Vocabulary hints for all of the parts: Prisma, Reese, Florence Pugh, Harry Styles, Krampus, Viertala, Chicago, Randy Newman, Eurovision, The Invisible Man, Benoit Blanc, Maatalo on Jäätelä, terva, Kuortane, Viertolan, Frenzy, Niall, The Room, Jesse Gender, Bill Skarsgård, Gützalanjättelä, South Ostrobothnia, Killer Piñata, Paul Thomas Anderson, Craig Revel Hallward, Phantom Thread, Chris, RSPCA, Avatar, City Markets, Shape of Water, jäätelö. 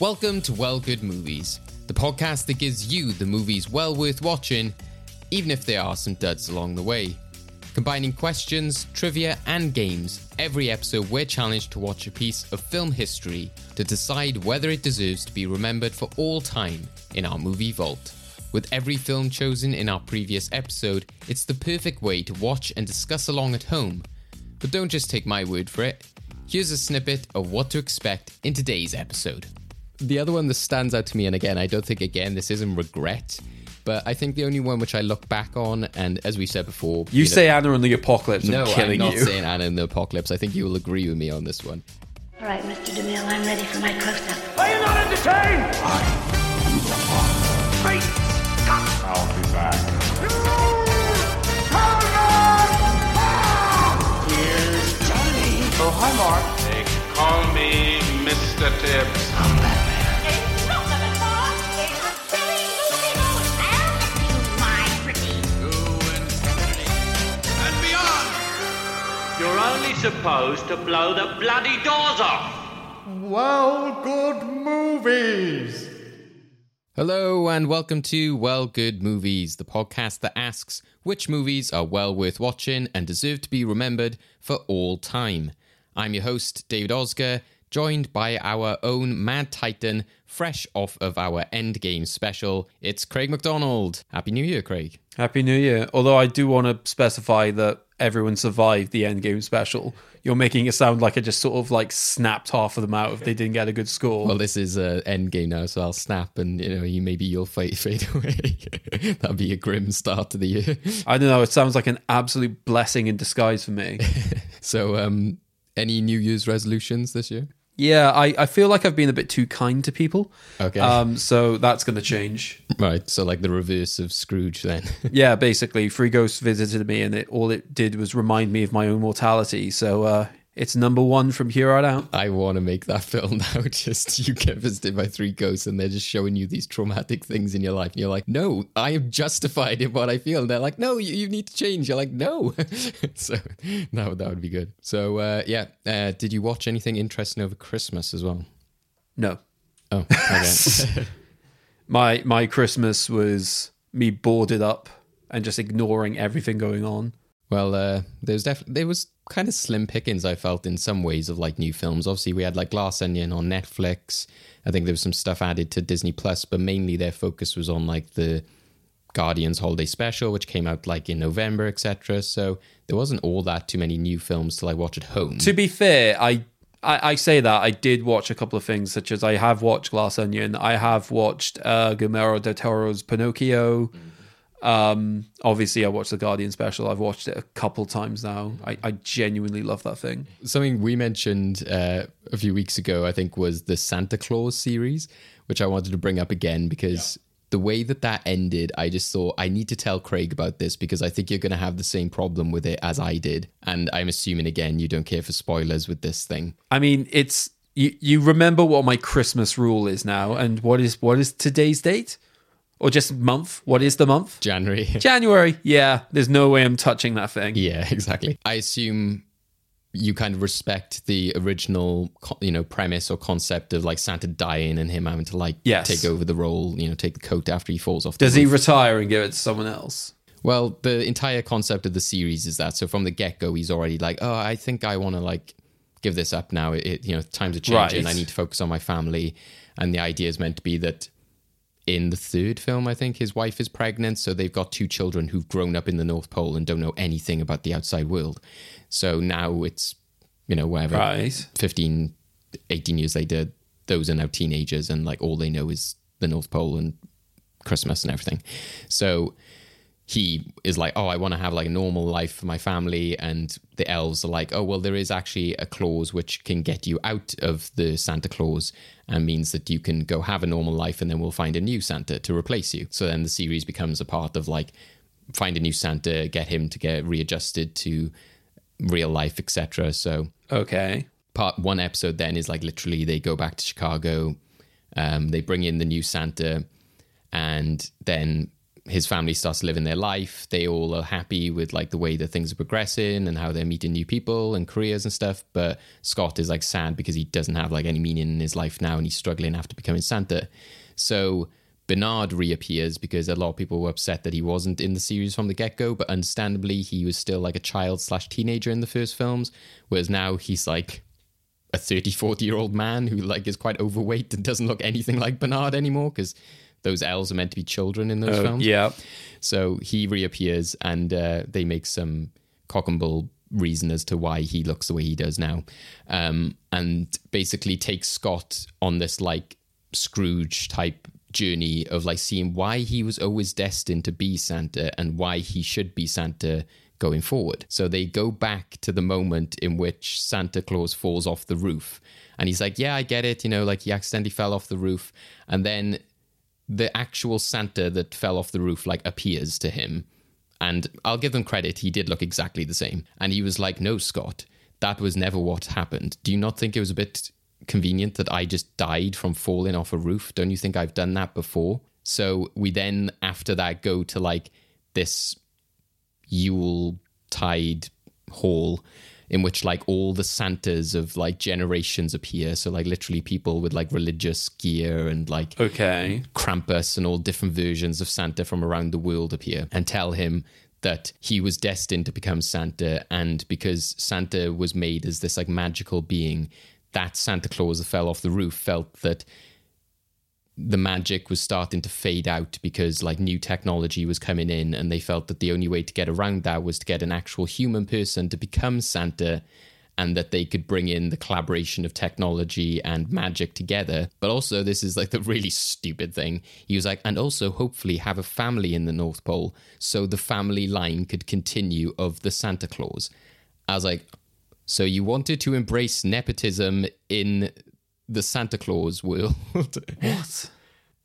Welcome to Well Good Movies, the podcast that gives you the movies well worth watching, even if there are some duds along the way. Combining questions, trivia, and games, every episode we're challenged to watch a piece of film history to decide whether it deserves to be remembered for all time in our movie vault. With every film chosen in our previous episode, it's the perfect way to watch and discuss along at home. But don't just take my word for it. Here's a snippet of what to expect in today's episode. The other one that stands out to me, and again, I don't think, this isn't regret, but I think the only one which I look back on, and as we said before... You say Anna and the Apocalypse, I'm not saying Anna and the Apocalypse. I think you will agree with me on this one. All right, Mr. DeMille, I'm ready for my close-up. Are you not entertained? I am the Apocalypse. Great Scott! I'll be back. You here's Johnny. Oh, hi, Mark. They call me Mr. Tibbs. I'm back. You're only supposed to blow the bloody doors off. Well Good Movies. Hello and welcome to Well Good Movies, the podcast that asks which movies are well worth watching and deserve to be remembered for all time. I'm your host, David Oscar, joined by our own Mad Titan, fresh off of our Endgame special. It's Craig McDonald. Happy New Year, Craig. Happy New Year. Although I do want to specify that everyone survived the Endgame special. You're making it sound like I just sort of like snapped half of them out if they didn't get a good score. Well, this is Endgame now, so I'll snap and, you know, you'll fade away. That'd be a grim start to the year. I don't know. It sounds like an absolute blessing in disguise for me. So, any New Year's resolutions this year? Yeah, I feel like I've been a bit too kind to people. Okay. So that's going to change. Right, so like the reverse of Scrooge then. Yeah, basically. Free Ghost visited me and all it did was remind me of my own mortality. So it's number one from here on out. I want to make that film now. Just you get visited by three ghosts and they're just showing you these traumatic things in your life. And you're like, no, I am justified in what I feel. And they're like, no, you need to change. You're like, no. So that would be good. So did you watch anything interesting over Christmas as well? No. Oh, okay. My Christmas was me boarded up and just ignoring everything going on. Well, there was kind of slim pickings, I felt, in some ways, of like new films. Obviously, we had like Glass Onion on Netflix. I think there was some stuff added to Disney Plus, but mainly their focus was on like the Guardians Holiday Special, which came out like in November, etc. So there wasn't all that too many new films to like watch at home. To be fair, I say that I did watch a couple of things, such as I have watched Glass Onion. I have watched Guillermo del Toro's Pinocchio. Mm. Obviously I watched the Guardian special. I've watched it a couple times now. I genuinely love that thing. Something we mentioned a few weeks ago, I think, was the Santa Claus series, which I wanted to bring up again because the way that ended, I just thought, I need to tell Craig about this because I think you're going to have the same problem with it as I did. And I'm assuming, again, you don't care for spoilers with this thing. I mean, it's you remember what my Christmas rule is now, and what is today's date? Or just month? What is the month? January. January. Yeah. There's no way I'm touching that thing. Yeah, exactly. I assume you kind of respect the original, you know, premise or concept of like Santa dying and him having to like take over the role, you know, take the coat after he falls off. Does he retire and give it to someone else? Well, the entire concept of the series is that. So from the get-go, he's already like, oh, I think I want to like give this up now. It, you know, times are changing. Right. I need to focus on my family. And the idea is meant to be that in the third film, I think his wife is pregnant, so they've got two children who've grown up in the North Pole and don't know anything about the outside world. So now it's, you know, whatever, right. 15, 18 years later, those are now teenagers and like all they know is the North Pole and Christmas and everything. So he is like, oh, I want to have like a normal life for my family. And the elves are like, oh, well, there is actually a clause which can get you out of the Santa Claus and means that you can go have a normal life and then we'll find a new Santa to replace you. So then the series becomes a part of like, find a new Santa, get him to get readjusted to real life, etc. So okay, part one episode then is like literally they go back to Chicago, they bring in the new Santa and then his family starts living their life. They all are happy with like the way that things are progressing and how they're meeting new people and careers and stuff. But Scott is like sad because he doesn't have like any meaning in his life now, and he's struggling after becoming Santa. So Bernard reappears because a lot of people were upset that he wasn't in the series from the get-go, but understandably he was still like a child slash teenager in the first films, whereas now he's like a 30-40-year-old man who like is quite overweight and doesn't look anything like Bernard anymore, because those elves are meant to be children in those films. Yeah. So he reappears, and they make some cock and bull reason as to why he looks the way he does now. And basically takes Scott on this like Scrooge type journey of like seeing why he was always destined to be Santa and why he should be Santa going forward. So they go back to the moment in which Santa Claus falls off the roof. And he's like, yeah, I get it. You know, like he accidentally fell off the roof. And then the actual Santa that fell off the roof like appears to him, and I'll give them credit, he did look exactly the same. And he was like, no, Scott, that was never what happened. Do you not think it was a bit convenient that I just died from falling off a roof? Don't you think I've done that before? So we then after that go to like this Yuletide hall in which like all the Santas of like generations appear. So like literally people with like religious gear and like Krampus and all different versions of Santa from around the world appear and tell him that he was destined to become Santa. And because Santa was made as this like magical being, that Santa Claus that fell off the roof felt that the magic was starting to fade out because like new technology was coming in, and they felt that the only way to get around that was to get an actual human person to become Santa, and that they could bring in the collaboration of technology and magic together. But also, this is like the really stupid thing. He was like, and also hopefully have a family in the North Pole so the family line could continue of the Santa Claus. I was like, so you wanted to embrace nepotism in the Santa Claus world. What?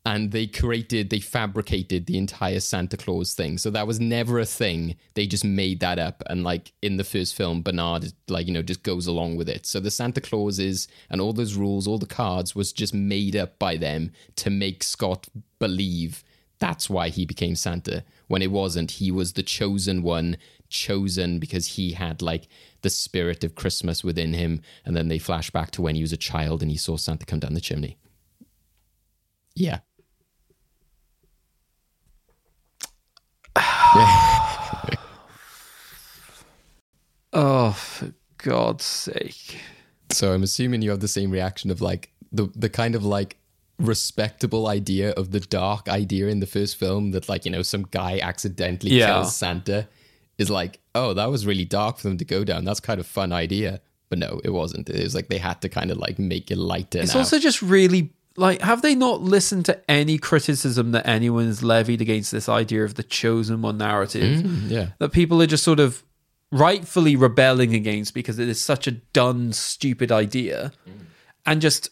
And they fabricated the entire Santa Claus thing. So that was never a thing. They just made that up. And like in the first film, Bernard, like, you know, just goes along with it. So the Santa Clauses and all those rules, all the cards was just made up by them to make Scott believe that's why he became Santa, when it wasn't. He was the chosen one, chosen because he had like the spirit of Christmas within him. And then they flash back to when he was a child and he saw Santa come down the chimney. Yeah. Oh, for God's sake. So I'm assuming you have the same reaction of like the kind of like respectable idea of the dark idea in the first film that like, you know, some guy accidentally kills Santa is like, oh, that was really dark for them to go down. That's kind of fun idea. But no, it wasn't. It was like they had to kind of like make it lighter. It's also just really like, have they not listened to any criticism that anyone's levied against this idea of the chosen one narrative? Mm, yeah. That people are just sort of rightfully rebelling against because it is such a done, stupid idea. Mm. And just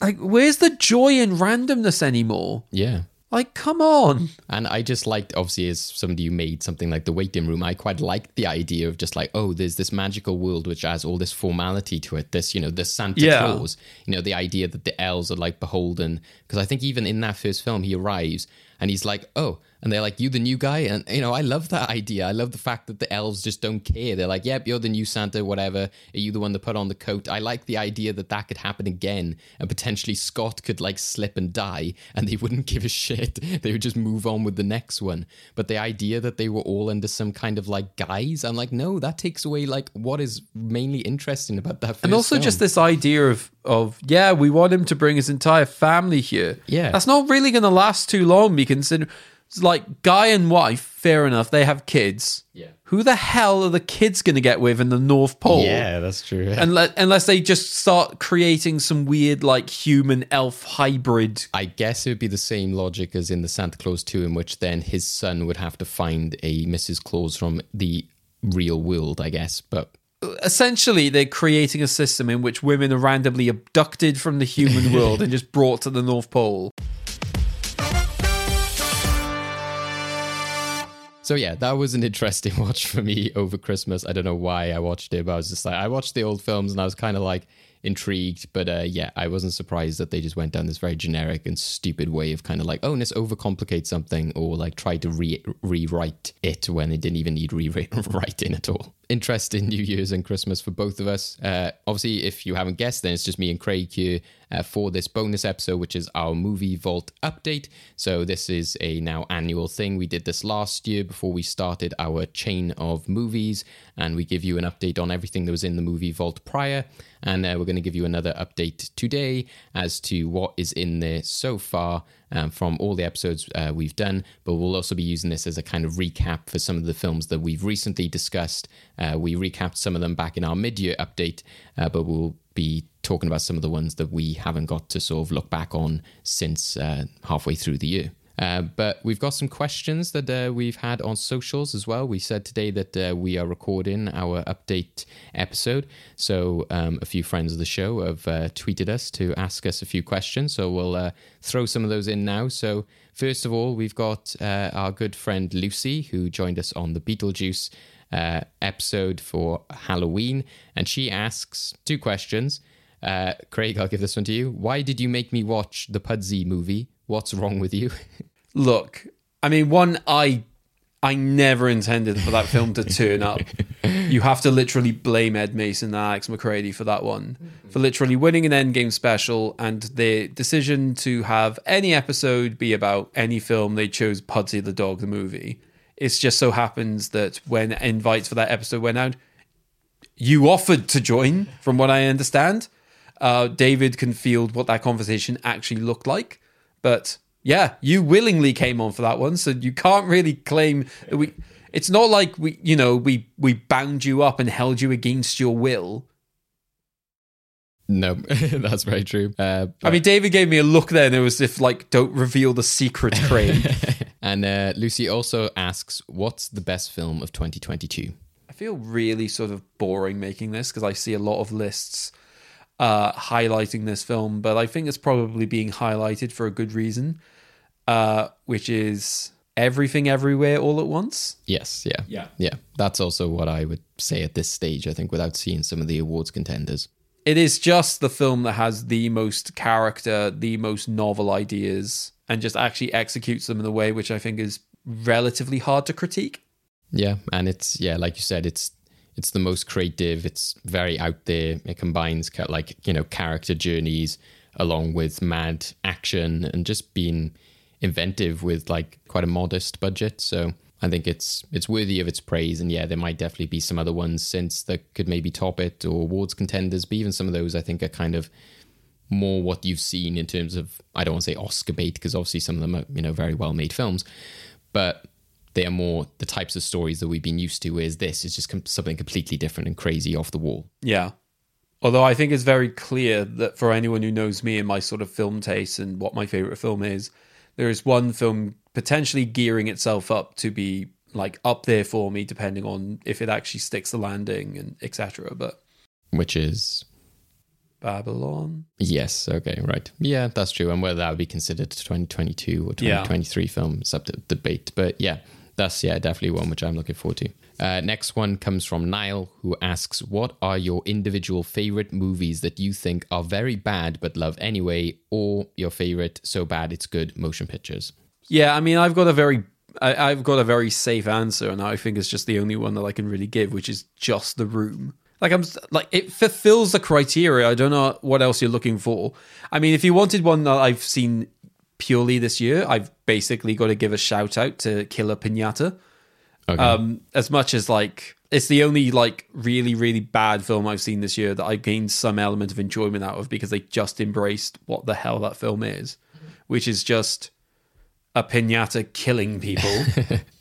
like, where's the joy in randomness anymore? Yeah. Like, come on. And I just liked, obviously, as somebody who made something like The Waiting Room, I quite liked the idea of just like, oh, there's this magical world which has all this formality to it. This, you know, the Santa Claus, you know, the idea that the elves are like beholden. Because I think even in that first film, he arrives and he's like, oh, and they're like, you the new guy? And, you know, I love that idea. I love the fact that the elves just don't care. They're like, yep, you're the new Santa, whatever. Are you the one that put on the coat? I like the idea that that could happen again. And potentially Scott could like slip and die and they wouldn't give a shit. They would just move on with the next one. But the idea that they were all under some kind of like guise, I'm like, no, that takes away like what is mainly interesting about that first. And also just this idea of yeah, we want him to bring his entire family here. Yeah. That's not really going to last too long, we consider. It's like guy and wife, fair enough, they have kids. Yeah. Who the hell are the kids going to get with in the North Pole? Yeah, that's true. Yeah. Unless they just start creating some weird like human elf hybrid. I guess it would be the same logic as in the Santa Claus 2, in which then his son would have to find a Mrs. Claus from the real world, I guess. But essentially, they're creating a system in which women are randomly abducted from the human world and just brought to the North Pole. So yeah, that was an interesting watch for me over Christmas. I don't know why I watched it, but I was just like, I watched the old films and I was kind of like, intrigued, but yeah, I wasn't surprised that they just went down this very generic and stupid way of kind of like, oh, let's overcomplicate something, or like try to rewrite it when it didn't even need rewriting at all. Interest in New Year's and Christmas for both of us. Obviously, if you haven't guessed, then it's just me and Craig here for this bonus episode, which is our Movie Vault update. So this is a now annual thing. We did this last year before we started our chain of movies, and we give you an update on everything that was in the Movie Vault prior. And we're going to give you another update today as to what is in there so far from all the episodes we've done. But we'll also be using this as a kind of recap for some of the films that we've recently discussed. We recapped some of them back in our mid-year update, but we'll be talking about some of the ones that we haven't got to sort of look back on since halfway through the year. But we've got some questions that we've had on socials as well. We said today that we are recording our update episode. So a few friends of the show have tweeted us to ask us a few questions. So we'll throw some of those in now. So first of all, we've got our good friend Lucy, who joined us on the Beetlejuice episode for Halloween. And she asks two questions. Craig, I'll give this one to you. Why did you make me watch the Pudsey movie? What's wrong with you? Look, I mean, one, I never intended for that film to turn up. You have to literally blame Ed Mason and Alex McCready for that one, for literally winning an Endgame special and their decision to have any episode be about any film. They chose Pudsey the Dog, the movie. It just so happens that when invites for that episode went out, you offered to join, from what I understand. David can field what that conversation actually looked like. But yeah, you willingly came on for that one, so you can't really claim we. It's not like we, you know, we bound you up and held you against your will. No, that's very true. I mean, David gave me a look there, and it was as if like, don't reveal the secret, Craig. And Lucy also asks, "What's the best film of 2022?" I feel really sort of boring making this because I see a lot of lists highlighting this film, but I think it's probably being highlighted for a good reason, which is Everything Everywhere All at Once. Yes, yeah. That's also what I would say at this stage, I think, without seeing some of the awards contenders. It is just the film that has the most character, the most novel ideas, and just actually executes them in a way which I think is relatively hard to critique. Yeah, and it's, yeah, like you said, it's the most creative. It's very out there. It combines like, you know, character journeys along with mad action and just being inventive with like quite a modest budget. So I think it's worthy of its praise. And yeah, there might definitely be some other ones since that could maybe top it, or awards contenders. But even some of those I think are kind of more what you've seen in terms of, I don't want to say Oscar bait, because obviously some of them are, you know, very well made films, but they are more the types of stories that we've been used to, whereas this is just something completely different and crazy off the wall. Yeah. Although I think it's very clear that for anyone who knows me and my sort of film taste and what my favorite film is, there is one film potentially gearing itself up to be like up there for me, depending on if it actually sticks the landing and etc. But which is Babylon. Yes. Okay. Right. Yeah, that's true. And whether that would be considered a 2022 or 2023 film is up to debate. But yeah. That's, yeah, definitely one which I'm looking forward to. Next one comes from Niall, who asks, what are your individual favourite movies that you think are very bad but love anyway, or your favourite so bad it's good motion pictures? Yeah, I mean, I've got a very safe answer, and I think it's just the only one that I can really give, which is just The Room. Like it fulfills the criteria. I don't know what else you're looking for. I mean, if you wanted one that I've seen purely this year, I've basically got to give a shout out to Killer Piñata. Okay. As much as like it's the only like really, really bad film I've seen this year that I gained some element of enjoyment out of, because they just embraced what the hell that film is, which is just a piñata killing people.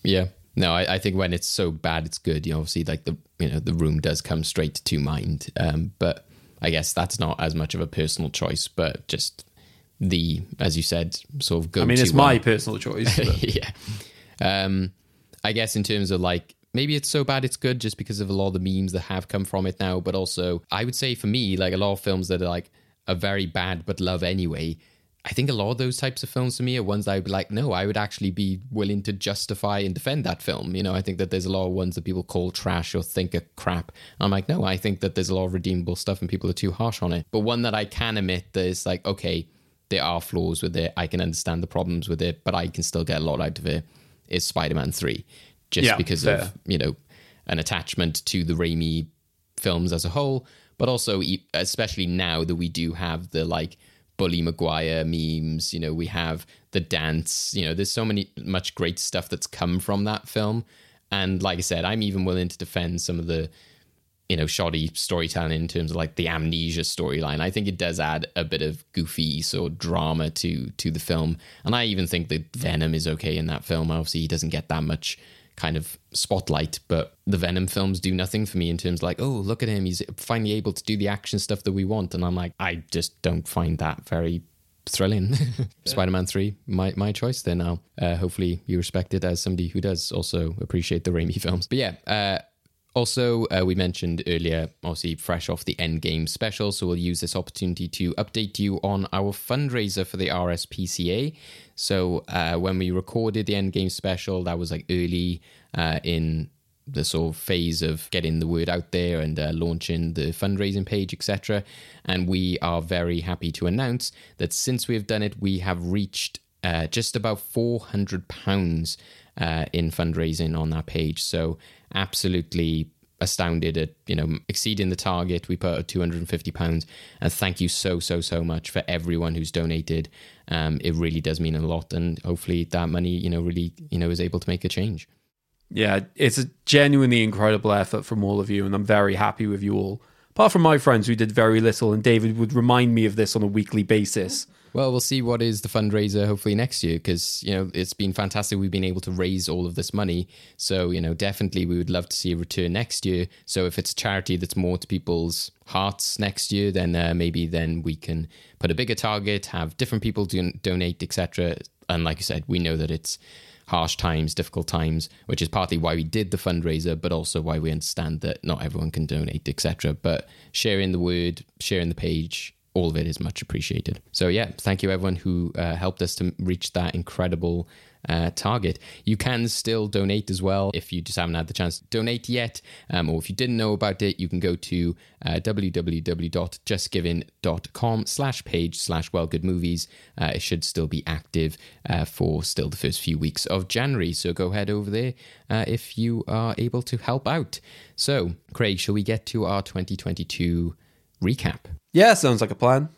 Yeah. No, I think when it's so bad it's good, you know, obviously like The Room does come straight to mind. But I guess that's not as much of a personal choice, but just as you said, sort of go to. I mean, it's my personal choice. Yeah. I guess in terms of like, maybe it's so bad it's good just because of a lot of the memes that have come from it now. But also, I would say for me, like a lot of films that are like, are very bad but love anyway, I think a lot of those types of films to me are ones that I would be like, no, I would actually be willing to justify and defend that film. You know, I think that there's a lot of ones that people call trash or think are crap. I'm like, no, I think that there's a lot of redeemable stuff and people are too harsh on it. But one that I can admit that is like, okay, there are flaws with it. I can understand the problems with it, but I can still get a lot out of it is Spider-Man 3. Just because fair. Of, you know, an attachment to the Raimi films as a whole. But also, especially now that we do have the like, Bully Maguire memes, you know, we have the dance, you know, there's so much great stuff that's come from that film. And like I said, I'm even willing to defend some of the, you know, shoddy storytelling in terms of like the amnesia storyline. I think it does add a bit of goofy sort of drama to the film. And I even think that Venom is okay in that film. Obviously, he doesn't get that much kind of spotlight, but the Venom films do nothing for me in terms of like, oh, look at him, he's finally able to do the action stuff that we want, and I'm like, I just don't find that very thrilling. Spider-Man 3, my choice there now. Hopefully you respect it as somebody who does also appreciate the Raimi films. But yeah, also we mentioned earlier, obviously fresh off the Endgame special, so we'll use this opportunity to update you on our fundraiser for the RSPCA. So when we recorded the Endgame special, that was like early in the sort of phase of getting the word out there and launching the fundraising page, etc. And we are very happy to announce that since we have done it, we have reached just about £400 in fundraising on that page. So absolutely astounded at, you know, exceeding the target. We put out £250, and thank you so much for everyone who's donated. It really does mean a lot, and hopefully that money, you know, really, you know, is able to make a change. Yeah, it's a genuinely incredible effort from all of you, and I'm very happy with you all, apart from my friends who did very little, and David would remind me of this on a weekly basis. Well, we'll see what is the fundraiser hopefully next year, because, you know, it's been fantastic. We've been able to raise all of this money. So, you know, definitely we would love to see a return next year. So if it's a charity that's more to people's hearts next year, then maybe then we can put a bigger target, have different people donate, etc. And like I said, we know that it's harsh times, difficult times, which is partly why we did the fundraiser, but also why we understand that not everyone can donate, etc. But sharing the word, sharing the page, all of it is much appreciated. So yeah, thank you everyone who helped us to reach that incredible target. You can still donate as well if you just haven't had the chance to donate yet, or if you didn't know about it, you can go to www.justgiving.com/page/wellgoodmovies. It should still be active for still the first few weeks of January, so go head over there if you are able to help out. So Craig, shall we get to our 2022 recap? Yeah, sounds like a plan.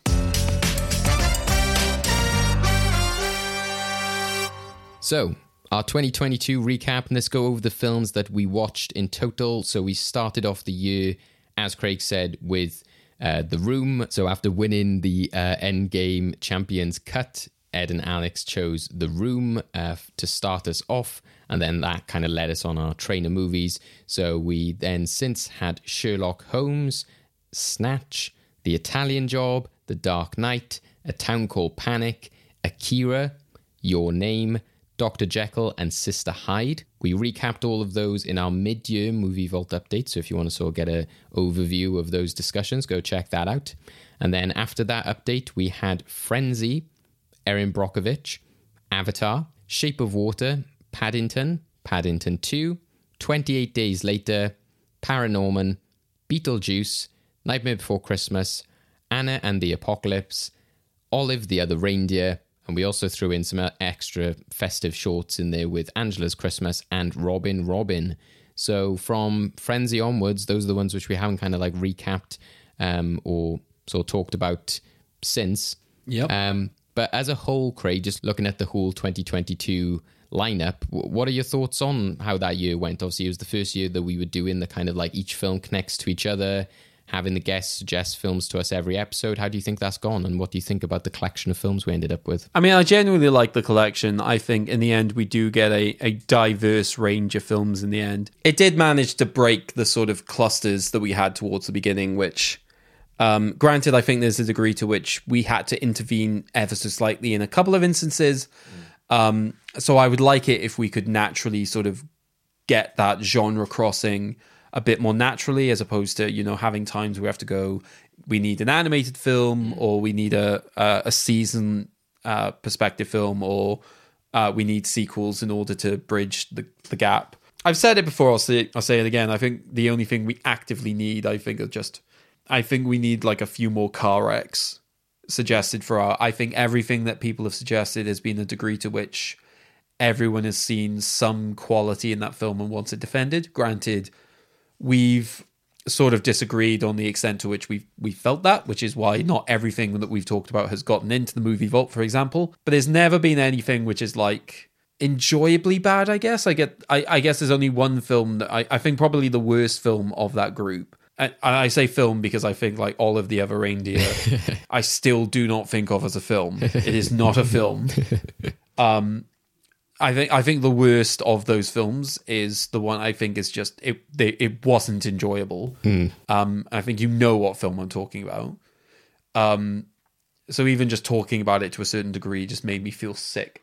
So, our 2022 recap, and let's go over the films that we watched in total. So we started off the year, as Craig said, with The Room. So after winning the Endgame Champions Cut, Ed and Alex chose The Room to start us off, and then that kind of led us on our train of movies. So we then since had Sherlock Holmes, Snatch, The Italian Job, The Dark Knight, A Town Called Panic, Akira, Your Name, Dr. Jekyll and Sister Hyde. We recapped all of those in our mid-year Movie Vault update, so if you want to sort of get an overview of those discussions, go check that out. And then after that update, we had Frenzy, Erin Brockovich, Avatar, Shape of Water, Paddington, Paddington 2, 28 Days Later, Paranorman, Beetlejuice, Nightmare Before Christmas, Anna and the Apocalypse, Olive the Other Reindeer, and we also threw in some extra festive shorts in there with Angela's Christmas and Robin Robin. So from Frenzy onwards, those are the ones which we haven't kind of like recapped or sort of talked about since. Yep. But as a whole, Craig, just looking at the whole 2022 lineup, what are your thoughts on how that year went? Obviously, it was the first year that we were doing the kind of like each film connects to each other, having the guests suggest films to us every episode. How do you think that's gone? And what do you think about the collection of films we ended up with? I mean, I genuinely like the collection. I think in the end, we do get a diverse range of films in the end. It did manage to break the sort of clusters that we had towards the beginning, which, granted, I think there's a degree to which we had to intervene ever so slightly in a couple of instances. So I would like it if we could naturally sort of get that genre crossing a bit more naturally, as opposed to, you know, having times where we have to go, we need an animated film, or we need a season perspective film, or we need sequels in order to bridge the gap. I've said it before, I'll say it again. I think the only thing we actively need, I think we need like a few more car wrecks suggested for our... I think everything that people have suggested has been a degree to which everyone has seen some quality in that film and wants it defended. Granted, we've sort of disagreed on the extent to which we felt that, which is why not everything that we've talked about has gotten into the movie vault, for example. But there's never been anything which is like enjoyably bad, I guess. I guess there's only one film that I think probably the worst film of that group. And I say film because I think like Olive the Other Reindeer, I still do not think of as a film. It is not a film. I think the worst of those films is the one I think is just it wasn't enjoyable. I think you know what film I'm talking about. So even just talking about it to a certain degree just made me feel sick.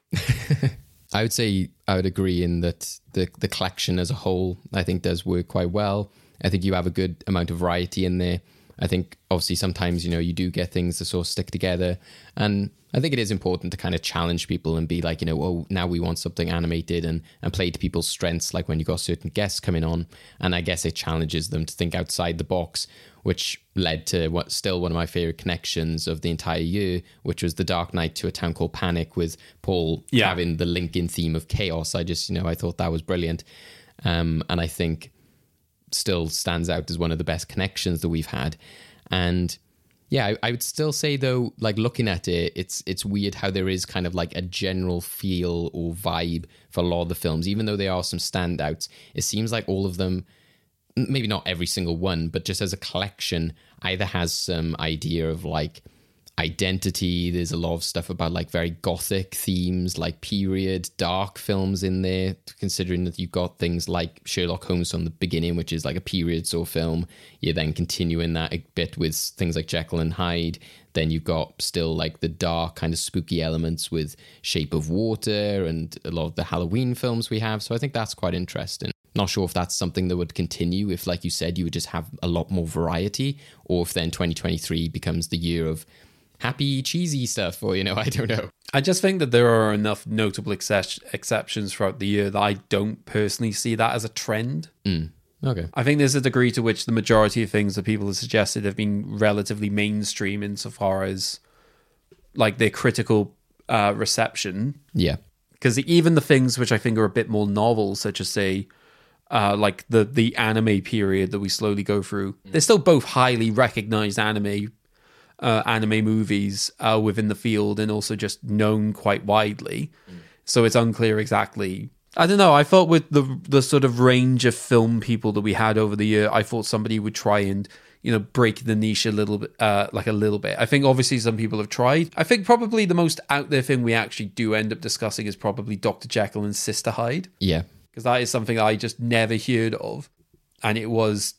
I would say I would agree in that the collection as a whole, I think, does work quite well. I think you have a good amount of variety in there. I think obviously sometimes, you know, you do get things that sort of stick together. And I think it is important to kind of challenge people and be like, you know, oh, now we want something animated and play to people's strengths, like when you got certain guests coming on. And I guess it challenges them to think outside the box, which led to what's still one of my favorite connections of the entire year, which was The Dark Knight to A Town Called Panic, with Paul having the Lincoln theme of chaos. I just, you know, I thought that was brilliant. And I think still stands out as one of the best connections that we've had. And yeah, I would still say though, like looking at it, it's weird how there is kind of like a general feel or vibe for a lot of the films, even though there are some standouts. It seems like all of them, maybe not every single one, but just as a collection, either has some idea of like identity. There's a lot of stuff about like very gothic themes, like period dark films in there, considering that you've got things like Sherlock Holmes from the beginning, which is like a period sort of film. You're then continuing that a bit with things like Jekyll and Hyde. Then you've got still like the dark kind of spooky elements with Shape of Water and a lot of the Halloween films we have. So I think that's quite interesting. Not sure if that's something that would continue if, like you said, you would just have a lot more variety, or if then 2023 becomes the year of happy, cheesy stuff, or, you know, I don't know. I just think that there are enough notable exceptions throughout the year that I don't personally see that as a trend. Okay. I think there's a degree to which the majority of things that people have suggested have been relatively mainstream insofar as, like, their critical reception. Yeah. Because even the things which I think are a bit more novel, such as, say, like the anime period that we slowly go through, they're still both highly recognized anime movies within the field, and also just known quite widely. So it's unclear exactly. I don't know. I thought with the sort of range of film people that we had over the year, I thought somebody would try and, you know, break the niche a little bit, I think obviously some people have tried. I think probably the most out there thing we actually do end up discussing is probably Dr. Jekyll and Sister Hyde. Yeah. Because that is something I just never heard of. And it was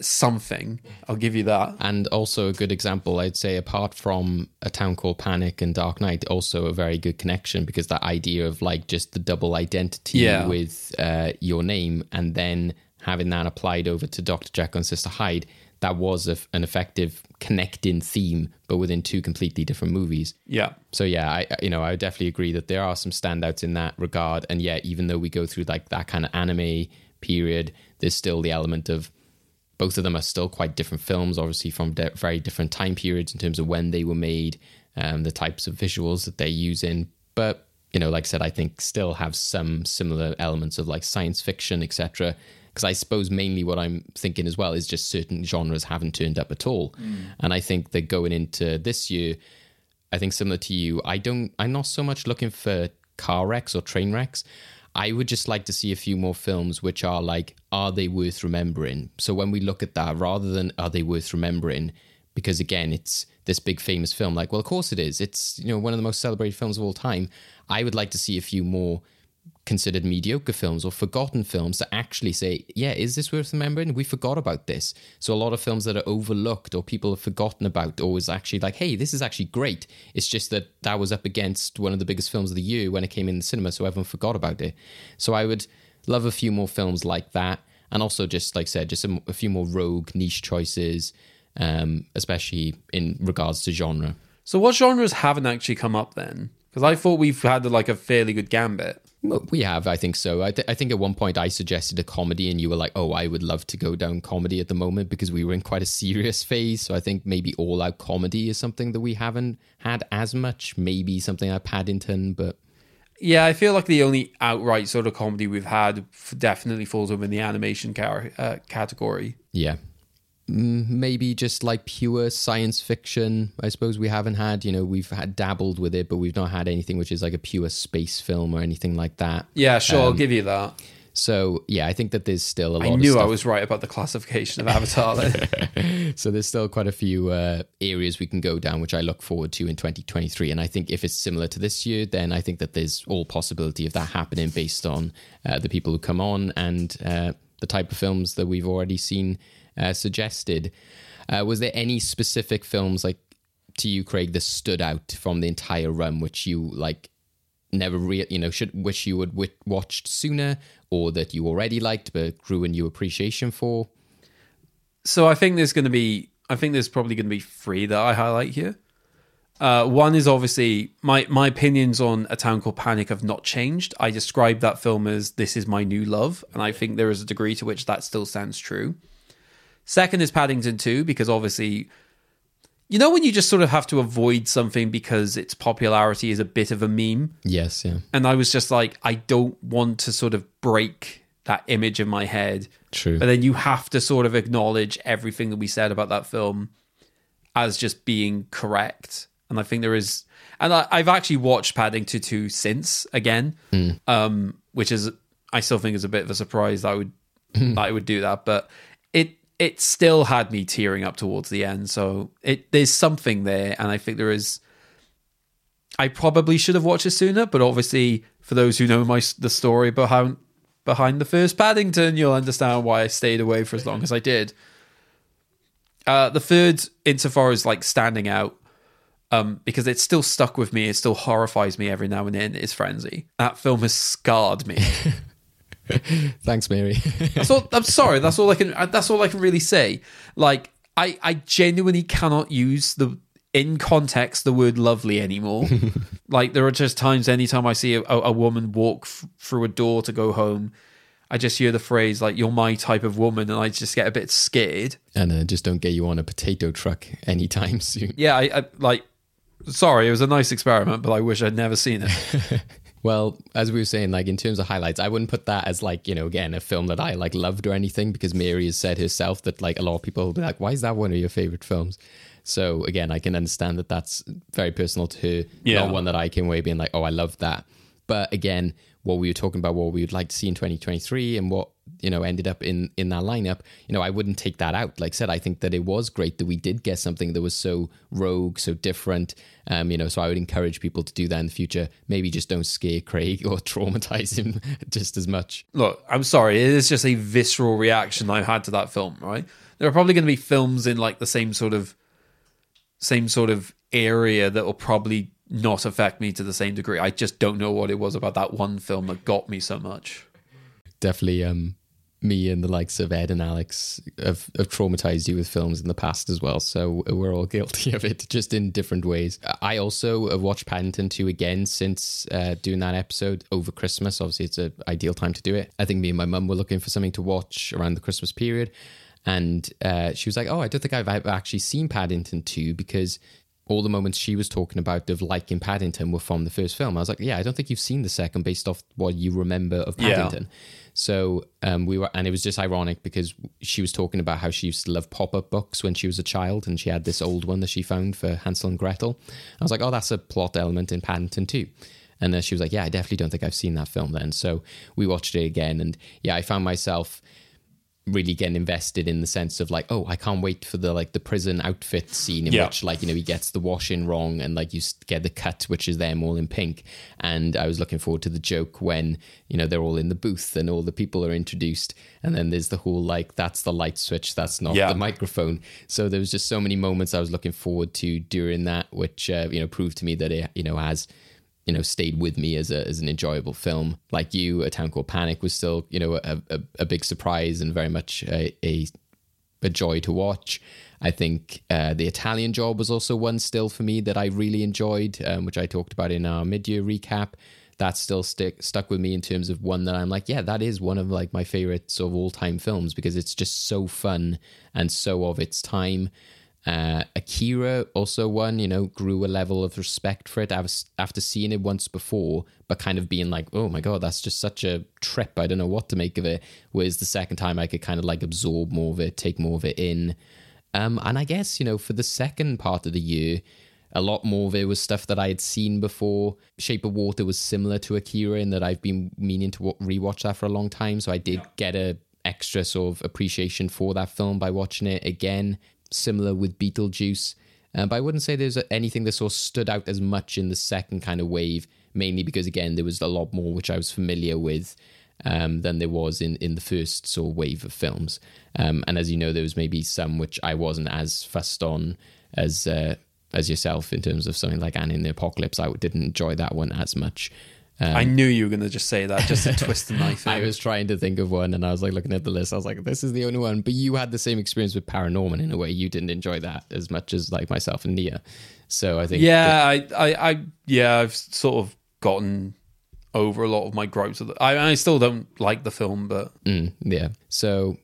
something, I'll give you that. And also a good example, I'd say, apart from A Town Called Panic and Dark Knight, also a very good connection, because that idea of like just the double identity with Your Name, and then having that applied over to Dr. Jekyll and Sister Hyde, that was an effective connecting theme, but within two completely different movies. Yeah. So yeah, I would definitely agree that there are some standouts in that regard. And yeah, even though we go through like that kind of anime period, there's still the element of both of them are still quite different films, obviously from very different time periods in terms of when they were made, the types of visuals that they're using. But, you know, like I said, I think still have some similar elements of like science fiction, etc. Because I suppose mainly what I'm thinking as well is just certain genres haven't turned up at all. And I think that going into this year, I think similar to you, I'm not so much looking for car wrecks or train wrecks. I would just like to see a few more films which are like, are they worth remembering? So when we look at that, rather than are they worth remembering, because again, it's this big famous film, like, well, of course it is. It's, you know, one of the most celebrated films of all time. I would like to see a few more considered mediocre films or forgotten films to actually say, yeah, is this worth remembering? We forgot about this. So a lot of films that are overlooked or people have forgotten about, or is actually like, hey, this is actually great. It's just that was up against one of the biggest films of the year when it came in the cinema, so everyone forgot about it. So I would love a few more films like that. And also just, like I said, just a few more rogue niche choices, especially in regards to genre. So what genres haven't actually come up then? Because I thought we've had like a fairly good gambit. We have, I think so. I think at one point I suggested a comedy and you were like, oh, I would love to go down comedy at the moment because we were in quite a serious phase. So I think maybe all-out comedy is something that we haven't had as much. Maybe something like Paddington, but... Yeah, I feel like the only outright sort of comedy we've had definitely falls over in the animation category. Yeah. Maybe just like pure science fiction, I suppose we haven't had, you know, we've had dabbled with it, but we've not had anything which is like a pure space film or anything like that. Yeah, sure, I'll give you that. So, yeah, I think that there's still a lot of stuff. I knew I was right about the classification of Avatar then. So there's still quite a few areas we can go down, which I look forward to in 2023. And I think if it's similar to this year, then I think that there's all possibility of that happening based on the people who come on and the type of films that we've already seen suggested. Was there any specific films, like, to you, Craig, that stood out from the entire run, which you like never really, you know, should wish you would watched sooner, or that you already liked but grew a new appreciation for? So I think there's probably going to be three that I highlight here. One is obviously my opinions on A Town Called Panic have not changed. I described that film as this is my new love, and I think there is a degree to which that still stands true. Second is Paddington 2, because obviously, you know when you just sort of have to avoid something because its popularity is a bit of a meme? Yes, yeah. And I was just like, I don't want to sort of break that image in my head. True. But then you have to sort of acknowledge everything that we said about that film as just being correct. And I think there is... And I've actually watched Paddington 2 since, again, which is, I still think is a bit of a surprise that I would do that, but... It still had me tearing up towards the end, so there's something there, and I think there is... I probably should have watched it sooner, but obviously, for those who know the story behind the first Paddington, you'll understand why I stayed away for as long as I did. The third, insofar as like standing out, because it's still stuck with me, it still horrifies me every now and then, is Frenzy. That film has scarred me. Thanks, Mary. I'm sorry. That's all I can really say. Like, I genuinely cannot use in context the word lovely anymore. Like, there are just times, anytime I see a woman walk through a door to go home, I just hear the phrase like, "You're my type of woman," and I just get a bit scared. And just don't get you on a potato truck anytime soon. Yeah, I like. Sorry, it was a nice experiment, but I wish I'd never seen it. Well, as we were saying, like in terms of highlights, I wouldn't put that as like, you know, again, a film that I like loved or anything, because Mary has said herself that like a lot of people will be like, why is that one of your favorite films? So again, I can understand that that's very personal to her, not one that I came away being like, oh, I loved that. But again, what we were talking about, what we would like to see in 2023 and what, you know, ended up in that lineup, you know, I wouldn't take that out. Like I said, I think that it was great that we did get something that was so rogue, so different, you know, so I would encourage people to do that in the future. Maybe just don't scare Craig or traumatize him just as much. Look, I'm sorry. It is just a visceral reaction I had to that film, right? There are probably going to be films in like the same sort of area that will probably not affect me to the same degree. I just don't know what it was about that one film that got me so much. Definitely me and the likes of Ed and Alex have traumatized you with films in the past as well, so we're all guilty of it, just in different ways. I also have watched Paddington 2 again since doing that episode over Christmas. Obviously, it's an ideal time to do it. I think me and my mum were looking for something to watch around the Christmas period, and she was like, oh, I don't think I've actually seen Paddington 2, because... all the moments she was talking about of liking Paddington were from the first film. I was like, yeah, I don't think you've seen the second based off what you remember of Paddington. Yeah. So and it was just ironic because she was talking about how she used to love pop-up books when she was a child, and she had this old one that she found for Hansel and Gretel. I was like, oh, that's a plot element in Paddington too. And then she was like, yeah, I definitely don't think I've seen that film then. So we watched it again. And yeah, I found myself really getting invested in the sense of like, oh, I can't wait for the like the prison outfit scene in which like, you know, he gets the washing wrong and like you get the cut, which is them all in pink. And I was looking forward to the joke when, you know, they're all in the booth and all the people are introduced. And then there's the whole like, that's the light switch, that's not the microphone. So there was just so many moments I was looking forward to during that, which, you know, proved to me that it, you know, has... you know, stayed with me as an enjoyable film. Like you, A Town Called Panic was still, you know, a big surprise and very much a a joy to watch. I think The Italian Job was also one still for me that I really enjoyed, which I talked about in our mid-year recap. That still stuck with me in terms of one that I'm like, yeah, that is one of like my favorites of all time films because it's just so fun and so of its time. Akira also one, you know, grew a level of respect for it after seeing it once before, but kind of being like, oh my God, that's just such a trip. I don't know what to make of it. Whereas the second time I could kind of like absorb more of it, take more of it in. And I guess, you know, for the second part of the year, a lot more of it was stuff that I had seen before. Shape of Water was similar to Akira in that I've been meaning to rewatch that for a long time. So I did get an extra sort of appreciation for that film by watching it again. Similar with Beetlejuice. But I wouldn't say there's anything that sort of stood out as much in the second kind of wave, mainly because, again, there was a lot more which I was familiar with than there was in the first sort of wave of films. And as you know, there was maybe some which I wasn't as fussed on as yourself in terms of something like Anna and the Apocalypse. I didn't enjoy that one as much. I knew you were going to just say that, just to twist the knife. I was trying to think of one and I was like looking at the list. I was like, this is the only one. But you had the same experience with Paranorman in a way. You didn't enjoy that as much as like myself and Nia. So I think... Yeah, I've sort of gotten over a lot of my gripes. I still don't like the film, but... yeah. So,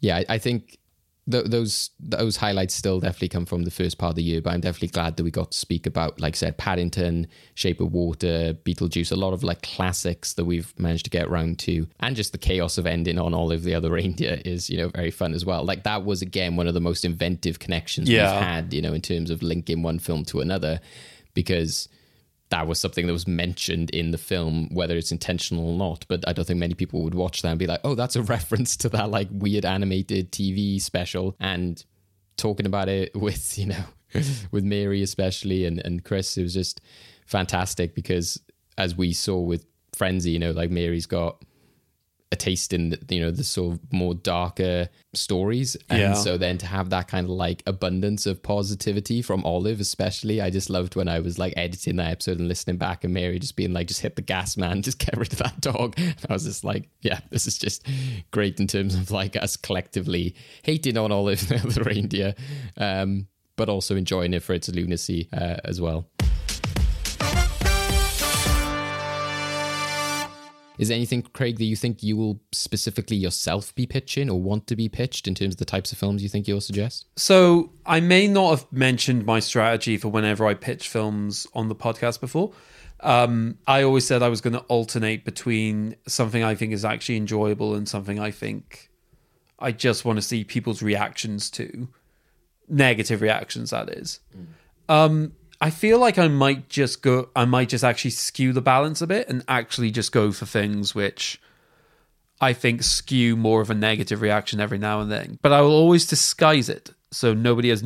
yeah, I think... Those highlights still definitely come from the first part of the year, but I'm definitely glad that we got to speak about, like I said, Paddington, Shape of Water, Beetlejuice, a lot of like classics that we've managed to get around to. And just the chaos of ending on Olive the Other Reindeer is, you know, very fun as well. Like that was, again, one of the most inventive connections we've had, you know, in terms of linking one film to another, because that was something that was mentioned in the film, whether it's intentional or not. But I don't think many people would watch that and be like, oh, that's a reference to that like weird animated TV special. And talking about it with, you know, with Mary especially and Chris, it was just fantastic because as we saw with Frenzy, you know, like Mary's got a taste in, you know, the sort of more darker stories. And so then to have that kind of like abundance of positivity from Olive, especially, I just loved when I was like editing that episode and listening back and Mary just being like, just hit the gas, man, just get rid of that dog. And I was just like, yeah, this is just great in terms of like us collectively hating on Olive the Reindeer, but also enjoying it for its lunacy as well. Is there anything, Craig, that you think you will specifically yourself be pitching or want to be pitched in terms of the types of films you think you'll suggest? So I may not have mentioned my strategy for whenever I pitch films on the podcast before. I always said I was going to alternate between something I think is actually enjoyable and something I think I just want to see people's reactions to. Negative reactions, that is. I feel like I might just actually skew the balance a bit and actually just go for things which I think skew more of a negative reaction every now and then. But I will always disguise it so nobody has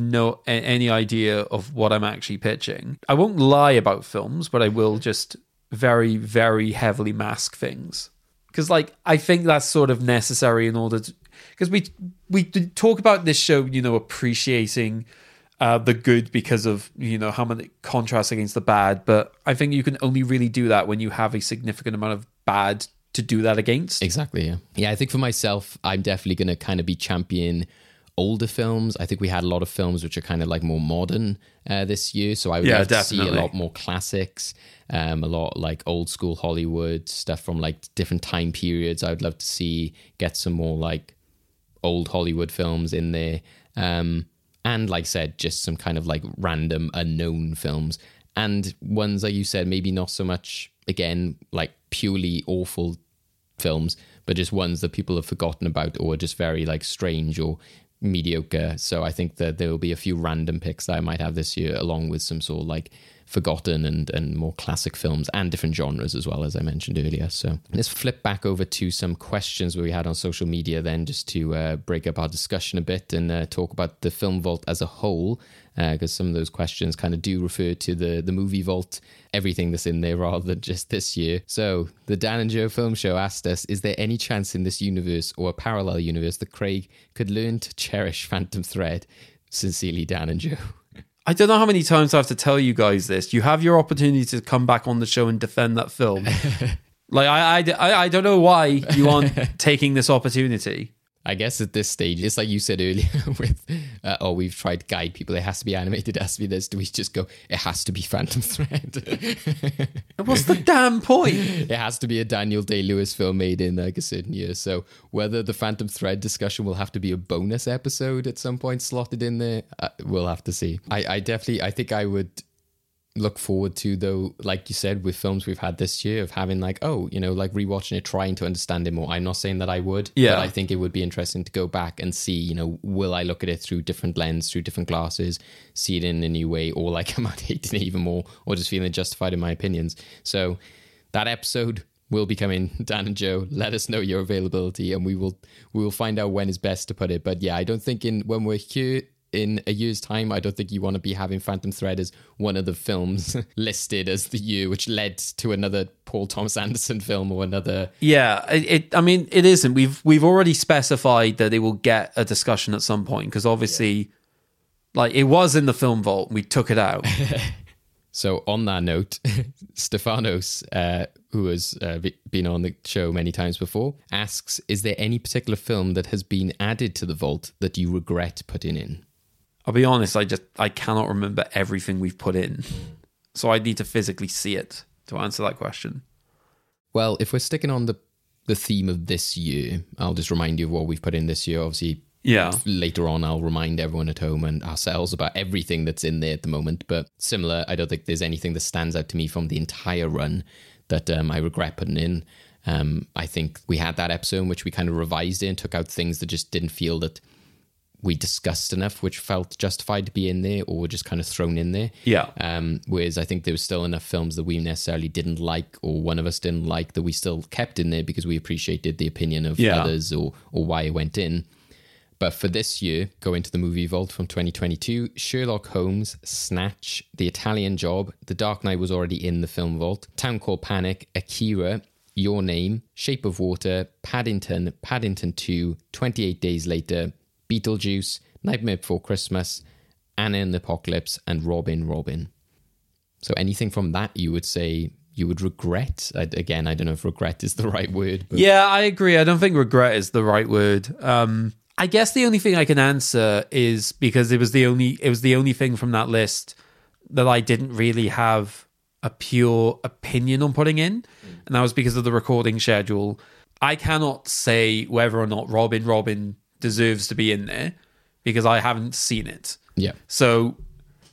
any idea of what I'm actually pitching. I won't lie about films, but I will just very, very heavily mask things. Because like I think that's sort of necessary in order to... Because we talk about this show, you know, appreciating... the good because of, you know, how much it contrasts against the bad. But I think you can only really do that when you have a significant amount of bad to do that against. Exactly, yeah. Yeah, I think for myself, I'm definitely going to kind of be championing older films. I think we had a lot of films which are kind of like more modern this year. So I would love to see a lot more classics, a lot like old school Hollywood, stuff from like different time periods. I would love to see, get some more like old Hollywood films in there. And like I said, just some kind of like random unknown films and ones that you said, maybe not so much, again, like purely awful films, but just ones that people have forgotten about or just very like strange or mediocre. So I think that there will be a few random picks that I might have this year, along with some sort of like forgotten and more classic films and different genres as well, as I mentioned earlier. So let's flip back over to some questions we had on social media then, just to break up our discussion a bit and talk about the film vault as a whole, because some of those questions kind of do refer to the movie vault, everything that's in there rather than just this year. So the Dan and Joe Film Show asked us, is there any chance in this universe or a parallel universe that Craig could learn to cherish Phantom Thread? Sincerely, Dan and Joe. I don't know how many times I have to tell you guys this. You have your opportunity to come back on the show and defend that film. Like, I don't know why you aren't taking this opportunity. I guess at this stage, it's like you said earlier with, oh, we've tried to guide people. It has to be animated. It has to be this. Do we just go, it has to be Phantom Thread? What's the damn point? It has to be a Daniel Day-Lewis film made in like a certain year. So whether the Phantom Thread discussion will have to be a bonus episode at some point slotted in there, we'll have to see. I think I would look forward to, though, like you said, with films we've had this year, of having like, oh, you know, like rewatching it, trying to understand it more. I'm not saying that I would, but I think it would be interesting to go back and see, you know, will I look at it through different lens, through different glasses, see it in a new way, or like I might hate it even more, or just feeling justified in my opinions. So that episode will be coming. Dan and Joe, let us know your availability and we will find out when is best to put it. But yeah, I don't think when we're here in a year's time, I don't think you want to be having Phantom Thread as one of the films listed as the year, which led to another Paul Thomas Anderson film or another. Yeah, it isn't. We've already specified that it will get a discussion at some point, because obviously, like, it was in the film vault. We took it out. So on that note, Stefanos, who has been on the show many times before, asks, is there any particular film that has been added to the vault that you regret putting in? I'll be honest, I cannot remember everything we've put in. So I need to physically see it to answer that question. Well, if we're sticking on the theme of this year, I'll just remind you of what we've put in this year. Obviously, later on, I'll remind everyone at home and ourselves about everything that's in there at the moment. But similar, I don't think there's anything that stands out to me from the entire run that I regret putting in. I think we had that episode in which we kind of revised it and took out things that just didn't feel that we discussed enough, which felt justified to be in there or were just kind of thrown in there. Yeah. Whereas I think there was still enough films that we necessarily didn't like, or one of us didn't like, that we still kept in there because we appreciated the opinion of others or why it went in. But for this year, going to the movie vault from 2022, Sherlock Holmes, Snatch, The Italian Job, The Dark Knight was already in the film vault, Town Called Panic, Akira, Your Name, Shape of Water, Paddington, Paddington 2, 28 Days Later, Beetlejuice, Nightmare Before Christmas, Anna and the Apocalypse, and Robin Robin. So anything from that you would say you would regret? Again, I don't know if regret is the right word. But... yeah, I agree. I don't think regret is the right word. I guess the only thing I can answer is because it was the only thing from that list that I didn't really have a pure opinion on putting in, and that was because of the recording schedule. I cannot say whether or not Robin Robin deserves to be in there because I haven't seen it. Yeah. So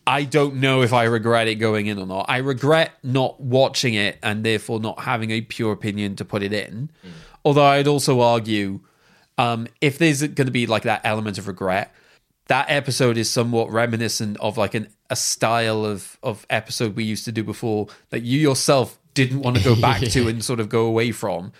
I don't know if I regret it going in or not. I regret not watching it and therefore not having a pure opinion to put it in. Mm. Although I'd also argue if there's going to be like that element of regret, that episode is somewhat reminiscent of like a style of episode we used to do before that you yourself didn't want to go back to and sort of go away from.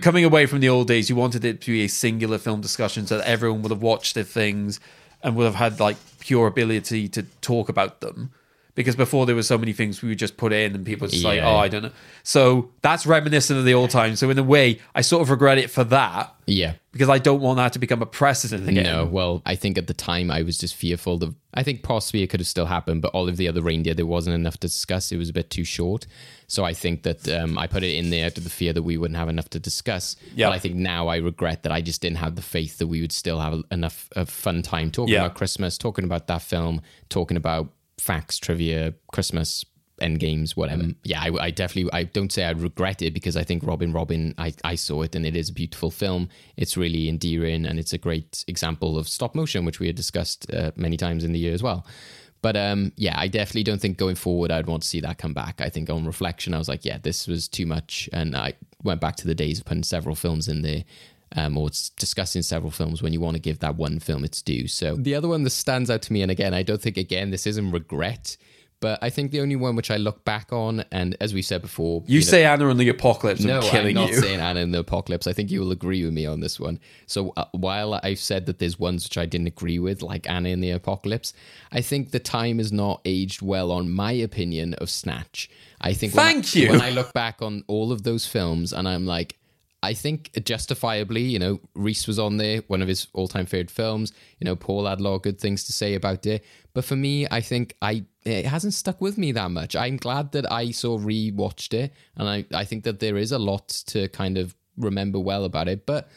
Coming away from the old days, you wanted it to be a singular film discussion so that everyone would have watched their things and would have had like pure ability to talk about them. Because before there were so many things we would just put in and people were just like, oh, I don't know. So that's reminiscent of the old time. So in a way, I sort of regret it for that. Yeah. Because I don't want that to become a precedent again. No, well, I think at the time I was just fearful of, I think possibly it could have still happened, but Olive the Other Reindeer, there wasn't enough to discuss. It was a bit too short. So I think that I put it in there out of the fear that we wouldn't have enough to discuss. Yep. But I think now I regret that I just didn't have the faith that we would still have enough of fun time talking about Christmas, talking about that film, talking about facts, trivia, Christmas, endgames, whatever. Yeah, I definitely, I don't say I regret it because I think Robin Robin, I saw it and it is a beautiful film. It's really endearing and it's a great example of stop motion, which we had discussed many times in the year as well. But yeah, I definitely don't think going forward I'd want to see that come back. I think on reflection, I was like, yeah, this was too much. And I went back to the days of putting several films in there. Or it's discussing several films when you want to give that one film its due. So the other one that stands out to me, and again, I don't think, again, this isn't regret, but I think the only one which I look back on, and as we said before... You say Anna and the Apocalypse, I'm killing you. No, I'm not saying Anna and the Apocalypse. I think you will agree with me on this one. So while I've said that there's ones which I didn't agree with, like Anna and the Apocalypse, I think the time has not aged well on my opinion of Snatch. I think when I look back on all of those films and I'm like, I think justifiably, you know, Reese was on there, one of his all-time favorite films. You know, Paul had a lot of good things to say about it. But for me, I think it hasn't stuck with me that much. I'm glad that I re-watched it. And I think that there is a lot to kind of remember well about it. But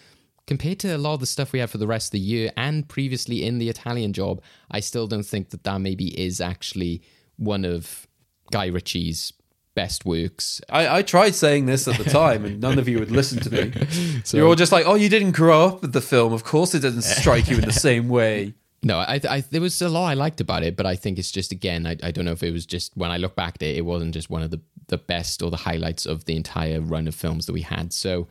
Compared to a lot of the stuff we had for the rest of the year and previously in The Italian Job, I still don't think that that maybe is actually one of Guy Ritchie's best works. I tried saying this at the time and none of you would listen to me. So, you're all just like, oh, you didn't grow up with the film. Of course it doesn't strike you in the same way. No, I there was a lot I liked about it, but I think it's just, again, I don't know if it was just, when I look back at it, it wasn't just one of the best or the highlights of the entire run of films that we had. So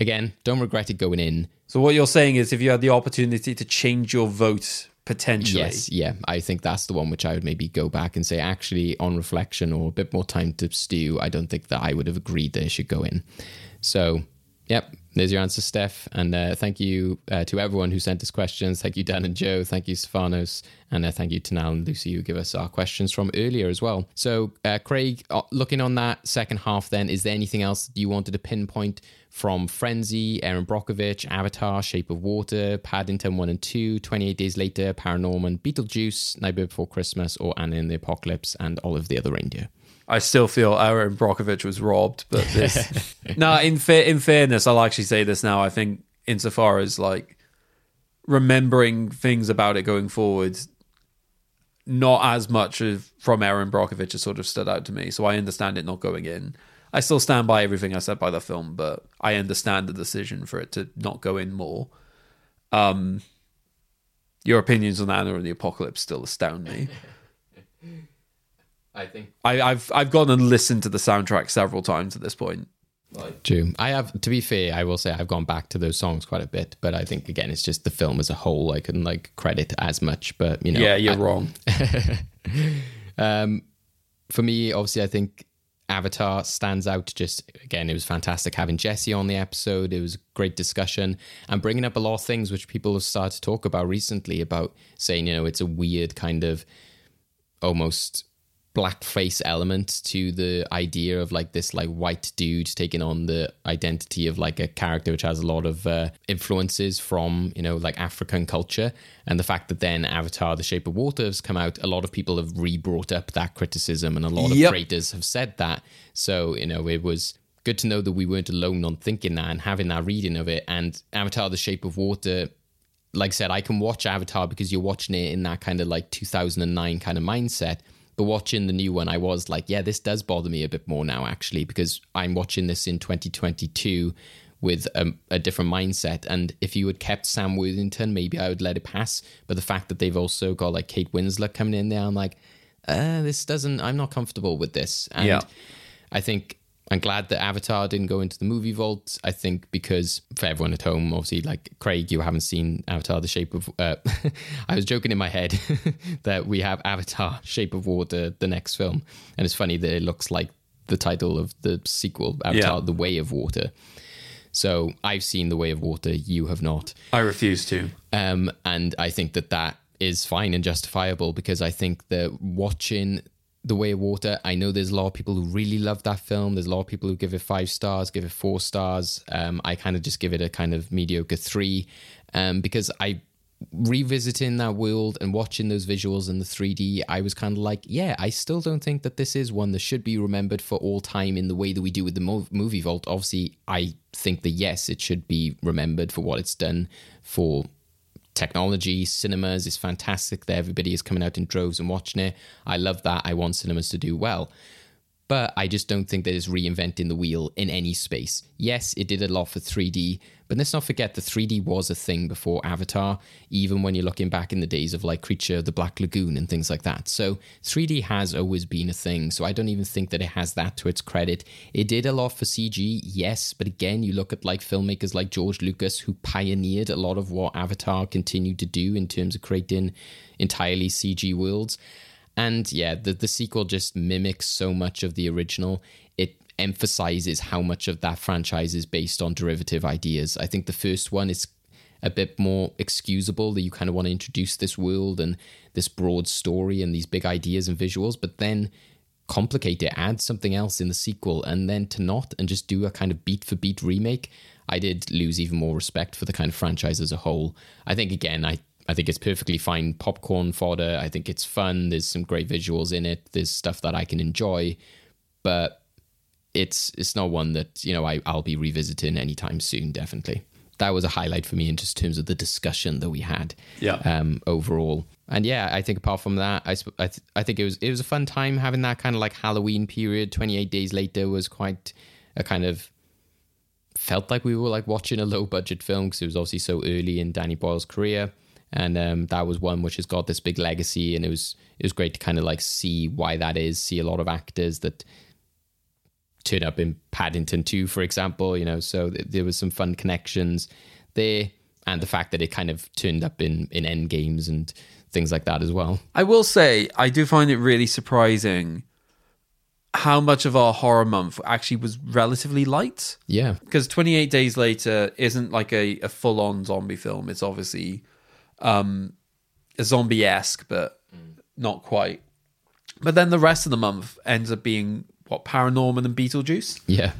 again, don't regret it going in. So what you're saying is if you had the opportunity to change your vote, potentially. Yes, yeah. I think that's the one which I would maybe go back and say, actually, on reflection or a bit more time to stew, I don't think that I would have agreed that it should go in. So, yep, there's your answer, Steph. And thank you to everyone who sent us questions. Thank you, Dan and Joe. Thank you, Stefanos. And thank you to Nal and Lucy who give us our questions from earlier as well. So, Craig, looking on that second half then, is there anything else that you wanted to pinpoint from Frenzy, Erin Brockovich, Avatar, Shape of Water, Paddington 1 and 2, 28 Days Later, Paranorman, Beetlejuice, Nightmare Before Christmas, or Anna and the Apocalypse, and Olive the Other Reindeer? I still feel Erin Brockovich was robbed, but this... no, in fairness, I'll actually say this now. I think insofar as like remembering things about it going forward, not as much from Erin Brockovich has sort of stood out to me, so I understand it not going in. I still stand by everything I said by the film, but I understand the decision for it to not go in more. Your opinions on Anna and the Apocalypse still astound me. I think I've gone and listened to the soundtrack several times at this point. Like, true. I have, to be fair, I will say I've gone back to those songs quite a bit, but I think again it's just the film as a whole. I couldn't like credit as much, but you know. Yeah, you're wrong. For me, obviously, I think Avatar stands out. Just again, it was fantastic having Jesse on the episode. It was a great discussion and bringing up a lot of things which people have started to talk about recently about saying, you know, it's a weird kind of almost blackface element to the idea of like this like white dude taking on the identity of like a character which has a lot of influences from, you know, like African culture. And the fact that then Avatar The Shape of Water has come out, a lot of people have re-brought up that criticism and a lot of creators have said that. So, you know, it was good to know that we weren't alone on thinking that and having that reading of it. And Avatar The Shape of Water, like I said, I can watch Avatar because you're watching it in that kind of like 2009 kind of mindset. But watching the new one, I was like, yeah, this does bother me a bit more now, actually, because I'm watching this in 2022 with a different mindset. And if you had kept Sam Worthington, maybe I would let it pass. But the fact that they've also got like Kate Winslet coming in there, I'm like, this doesn't, I'm not comfortable with this. And yeah. I think I'm glad that Avatar didn't go into the movie vault. I think because for everyone at home, obviously, like Craig, you haven't seen Avatar The Shape of... I was joking in my head that we have Avatar Shape of Water, the next film. And it's funny that it looks like the title of the sequel, Avatar The Way of Water. So I've seen The Way of Water, you have not. I refuse to. And I think that that is fine and justifiable because I think that watching The Way of Water, I know there's a lot of people who really love that film. There's a lot of people who give it 5 stars, give it 4 stars. I kind of just give it a kind of mediocre 3 because I revisiting that world and watching those visuals in the 3D, I was kind of like, yeah, I still don't think that this is one that should be remembered for all time in the way that we do with the movie vault. Obviously, I think that, yes, it should be remembered for what it's done for technology. Cinemas is fantastic that everybody is coming out in droves and watching it. I love that. I want cinemas to do well. But I just don't think that it's reinventing the wheel in any space. Yes, it did a lot for 3D, but let's not forget that 3D was a thing before Avatar, even when you're looking back in the days of like Creature of the Black Lagoon and things like that. So 3D has always been a thing. So I don't even think that it has that to its credit. It did a lot for CG, yes. But again, you look at like filmmakers like George Lucas, who pioneered a lot of what Avatar continued to do in terms of creating entirely CG worlds. And yeah, the sequel just mimics so much of the original. It emphasizes how much of that franchise is based on derivative ideas. I think the first one is a bit more excusable that you kind of want to introduce this world and this broad story and these big ideas and visuals, but then complicate it, add something else in the sequel, and then to not and just do a kind of beat for beat remake. I did lose even more respect for the kind of franchise as a whole. I think, again, I think it's perfectly fine popcorn fodder. I think it's fun. There's some great visuals in it. There's stuff that I can enjoy, but it's not one that, you know, I'll be revisiting anytime soon, definitely. that was a highlight for me in just terms of the discussion that we had overall. And yeah, I think apart from that, I think it was a fun time having that kind of like Halloween period. 28 Days Later was quite a kind of, felt like we were like watching a low budget film because it was obviously so early in Danny Boyle's career. And that was one which has got this big legacy, and it was great to kind of like see why that is, see a lot of actors that turn up in Paddington 2, for example, you know, so there was some fun connections there, and the fact that it kind of turned up in Endgames and things like that as well. I will say, I do find it really surprising how much of our horror month actually was relatively light. Yeah. Because 28 Days Later isn't like a full-on zombie film. It's obviously... zombie-esque, but not quite. But then the rest of the month ends up being, what, Paranorman and Beetlejuice? Yeah.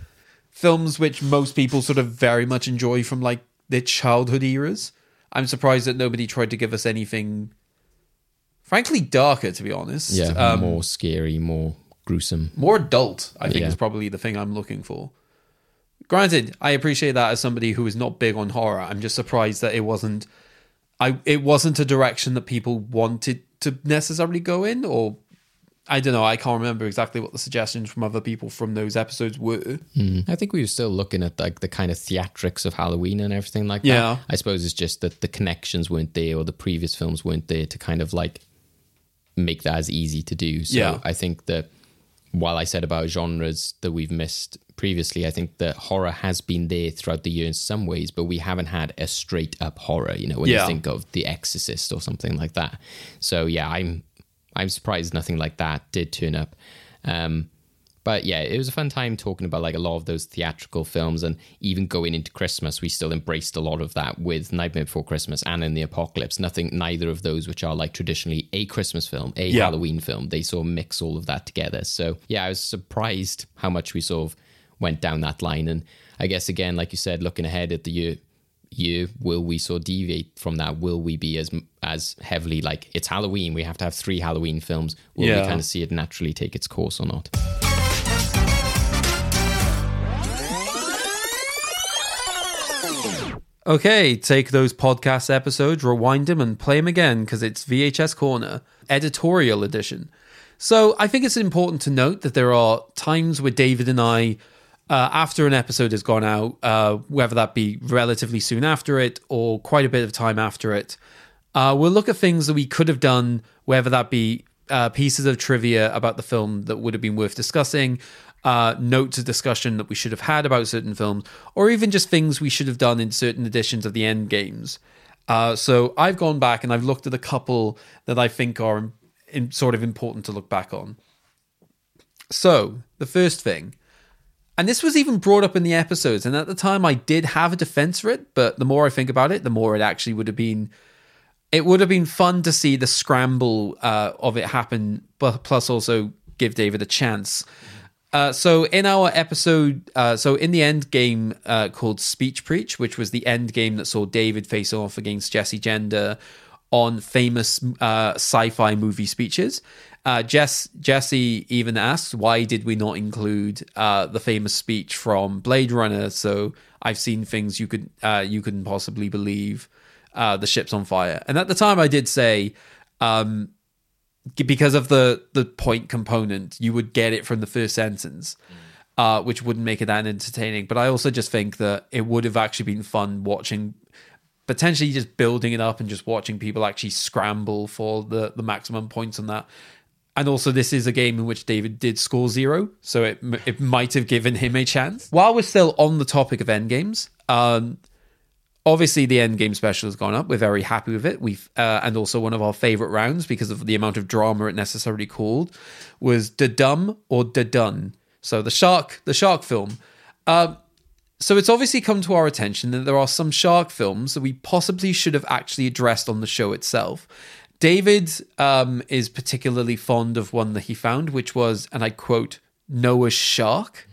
Films which most people sort of very much enjoy from, like, their childhood eras. I'm surprised that nobody tried to give us anything, frankly, darker, to be honest. Yeah, more scary, more gruesome. More adult, I think, is probably the thing I'm looking for. Granted, I appreciate that as somebody who is not big on horror. I'm just surprised that it wasn't a direction that people wanted to necessarily go in, or I don't know. I can't remember exactly what the suggestions from other people from those episodes were. I think we were still looking at like the kind of theatrics of Halloween and everything like that. I suppose it's just that the connections weren't there, or the previous films weren't there to kind of like make that as easy to do. So I think that while I said about genres that we've missed previously, I think that horror has been there throughout the year in some ways, but we haven't had a straight up horror, you know, when you think of The Exorcist or something like that. So yeah, I'm surprised nothing like that did turn up. But yeah, it was a fun time talking about like a lot of those theatrical films, and even going into Christmas, we still embraced a lot of that with Nightmare Before Christmas and Anna and the Apocalypse. Neither of those which are like traditionally a Christmas film, a Halloween film. They sort of mix all of that together. So yeah, I was surprised how much we sort of went down that line. And I guess again, like you said, looking ahead at the year, will we sort of deviate from that? Will we be as heavily like, it's Halloween, we have to have 3 Halloween films? Will we kind of see it naturally take its course or not? Okay, take those podcast episodes, rewind them, and play them again, because it's VHS Corner, editorial edition. So I think it's important to note that there are times where David and I, after an episode has gone out, whether that be relatively soon after it or quite a bit of time after it, we'll look at things that we could have done, whether that be pieces of trivia about the film that would have been worth discussing, notes of discussion that we should have had about certain films, or even just things we should have done in certain editions of the End Games. So I've gone back and I've looked at a couple that I think are sort of important to look back on. So the first thing, and this was even brought up in the episodes, and at the time I did have a defense for it, but the more I think about it, the more it actually would have been fun to see the scramble of it happen, but plus also give David a chance. So in our episode, in the End Game called Speech Preach, which was the End Game that saw David face off against Jesse Gender on famous sci-fi movie speeches, Jesse even asks, why did we not include the famous speech from Blade Runner? So I've seen things you couldn't possibly believe. The ship's on fire. And at the time I did say... because of the point component, you would get it from the first sentence, which wouldn't make it that entertaining. But I also just think that it would have actually been fun watching, potentially just building it up and just watching people actually scramble for the maximum points on that. And also, this is a game in which David did score 0, so it might have given him a chance. While we're still on the topic of endgames, obviously, the Endgame special has gone up. We're very happy with it. We've and also one of our favourite rounds, because of the amount of drama it necessarily called, was Da Dum or Da Dun. So the shark film. So it's obviously come to our attention that there are some shark films that we possibly should have actually addressed on the show itself. David is particularly fond of one that he found, which was, and I quote, Noah's Shark.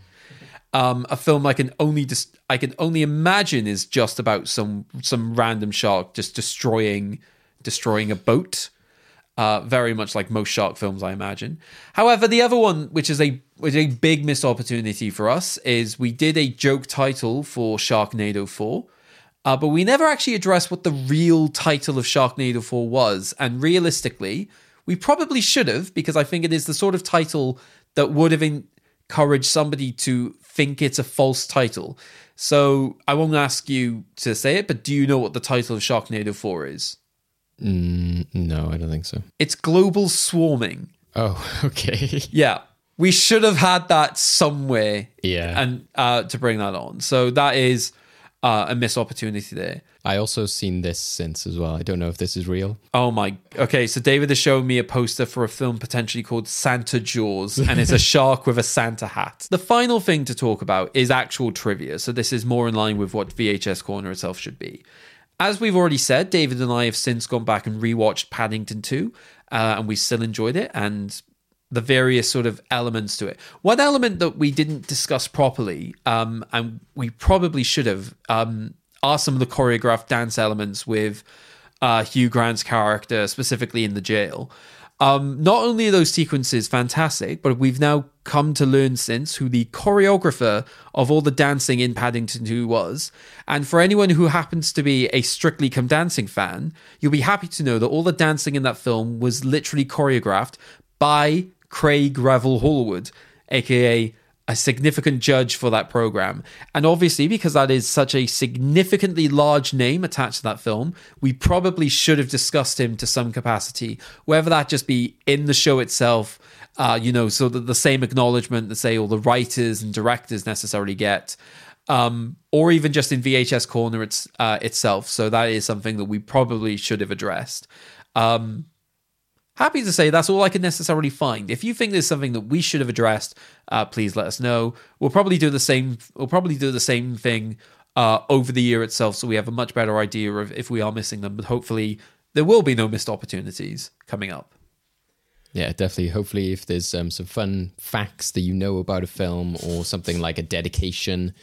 A film I can only imagine is just about some random shark just destroying a boat, very much like most shark films, I imagine. However, the other one, which is a big missed opportunity for us, is we did a joke title for Sharknado 4, But we never actually addressed what the real title of Sharknado 4 was. And realistically, we probably should have, because I think it is the sort of title that would have encouraged somebody to think it's a false title. So I won't ask you to say it, but do you know what the title of Sharknado 4 is? No, I don't think so. It's Global Swarming. Oh, okay. Yeah. We should have had that somewhere. Yeah. And to bring that on. So that is a missed opportunity there. I also seen this since as well. I don't know if this is real. Oh my. Okay, so David has shown me a poster for a film potentially called Santa Jaws, and it's a shark with a Santa hat. The final thing to talk about is actual trivia. So this is more in line with what VHS Corner itself should be. As we've already said, David and I have since gone back and rewatched Paddington 2, and we still enjoyed it, and the various sort of elements to it. One element that we didn't discuss properly, and we probably should have, are some of the choreographed dance elements with Hugh Grant's character, specifically in the jail. Not only are those sequences fantastic, but we've now come to learn since who the choreographer of all the dancing in Paddington 2 was. And for anyone who happens to be a Strictly Come Dancing fan, you'll be happy to know that all the dancing in that film was literally choreographed by Craig Revel Hallward, aka a significant judge for that program. And obviously, because that is such a significantly large name attached to that film, we probably should have discussed him to some capacity, whether that just be in the show itself, so that the same acknowledgement that, say, all the writers and directors necessarily get, or even just in VHS Corner itself. So that is something that we probably should have addressed. Happy to say that's all I could necessarily find. If you think there's something that we should have addressed, please let us know. We'll probably do the same thing over the year itself, so we have a much better idea of if we are missing them. But hopefully, there will be no missed opportunities coming up. Yeah, definitely. Hopefully, if there's some fun facts that you know about a film, or something like a dedication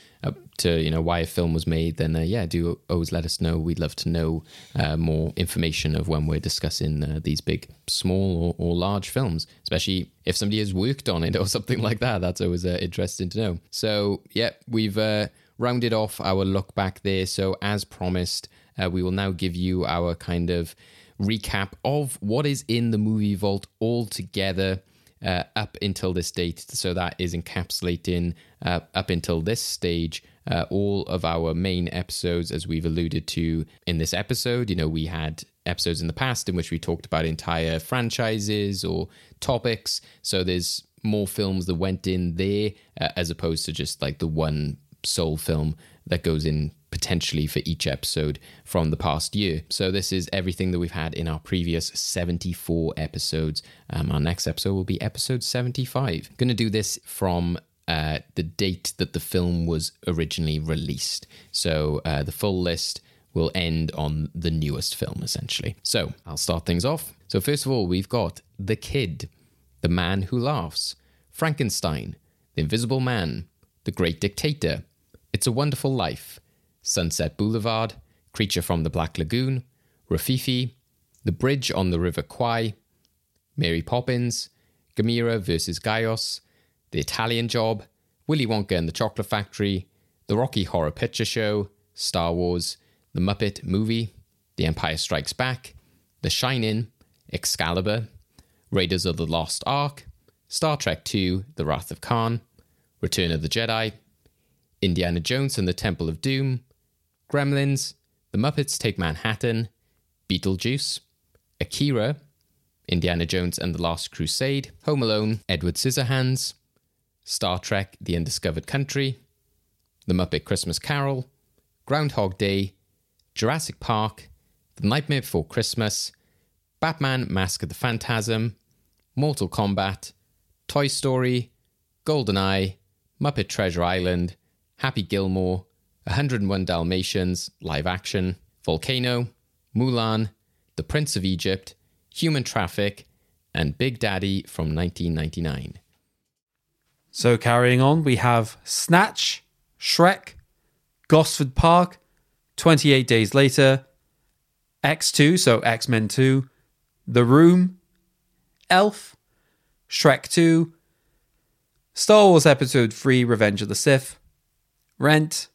to why a film was made, then do always let us know. We'd love to know more information of when we're discussing these big, small or large films, especially if somebody has worked on it or something like that. That's always interesting to know. So yeah, we've rounded off our look back there. So as promised, we will now give you our kind of recap of what is in the movie vault altogether up until this date. So that is encapsulating up until this stage all of our main episodes, as we've alluded to in this episode. We had episodes in the past in which we talked about entire franchises or topics. So there's more films that went in there as opposed to just like the one sole film that goes in potentially for each episode from the past year. So this is everything that we've had in our previous 74 episodes. Our next episode will be episode 75. Going to do this from the date that the film was originally released. So the full list will end on the newest film, essentially. So I'll start things off. So first of all, we've got The Kid, The Man Who Laughs, Frankenstein, The Invisible Man, The Great Dictator, It's a Wonderful Life, Sunset Boulevard, Creature from the Black Lagoon, Rafifi, The Bridge on the River Kwai, Mary Poppins, Gamira vs. Gaius, The Italian Job, Willy Wonka and the Chocolate Factory, The Rocky Horror Picture Show, Star Wars, The Muppet Movie, The Empire Strikes Back, The Shining, Excalibur, Raiders of the Lost Ark, Star Trek II, The Wrath of Khan, Return of the Jedi, Indiana Jones and the Temple of Doom, Gremlins, The Muppets Take Manhattan, Beetlejuice, Akira, Indiana Jones and the Last Crusade, Home Alone, Edward Scissorhands, Star Trek The Undiscovered Country, The Muppet Christmas Carol, Groundhog Day, Jurassic Park, The Nightmare Before Christmas, Batman Mask of the Phantasm, Mortal Kombat, Toy Story, GoldenEye, Muppet Treasure Island, Happy Gilmore, 101 Dalmatians, Live Action, Volcano, Mulan, The Prince of Egypt, Human Traffic, and Big Daddy from 1999. So carrying on, we have Snatch, Shrek, Gosford Park, 28 Days Later, X2, so X-Men 2, The Room, Elf, Shrek 2, Star Wars Episode 3, Revenge of the Sith, Rent,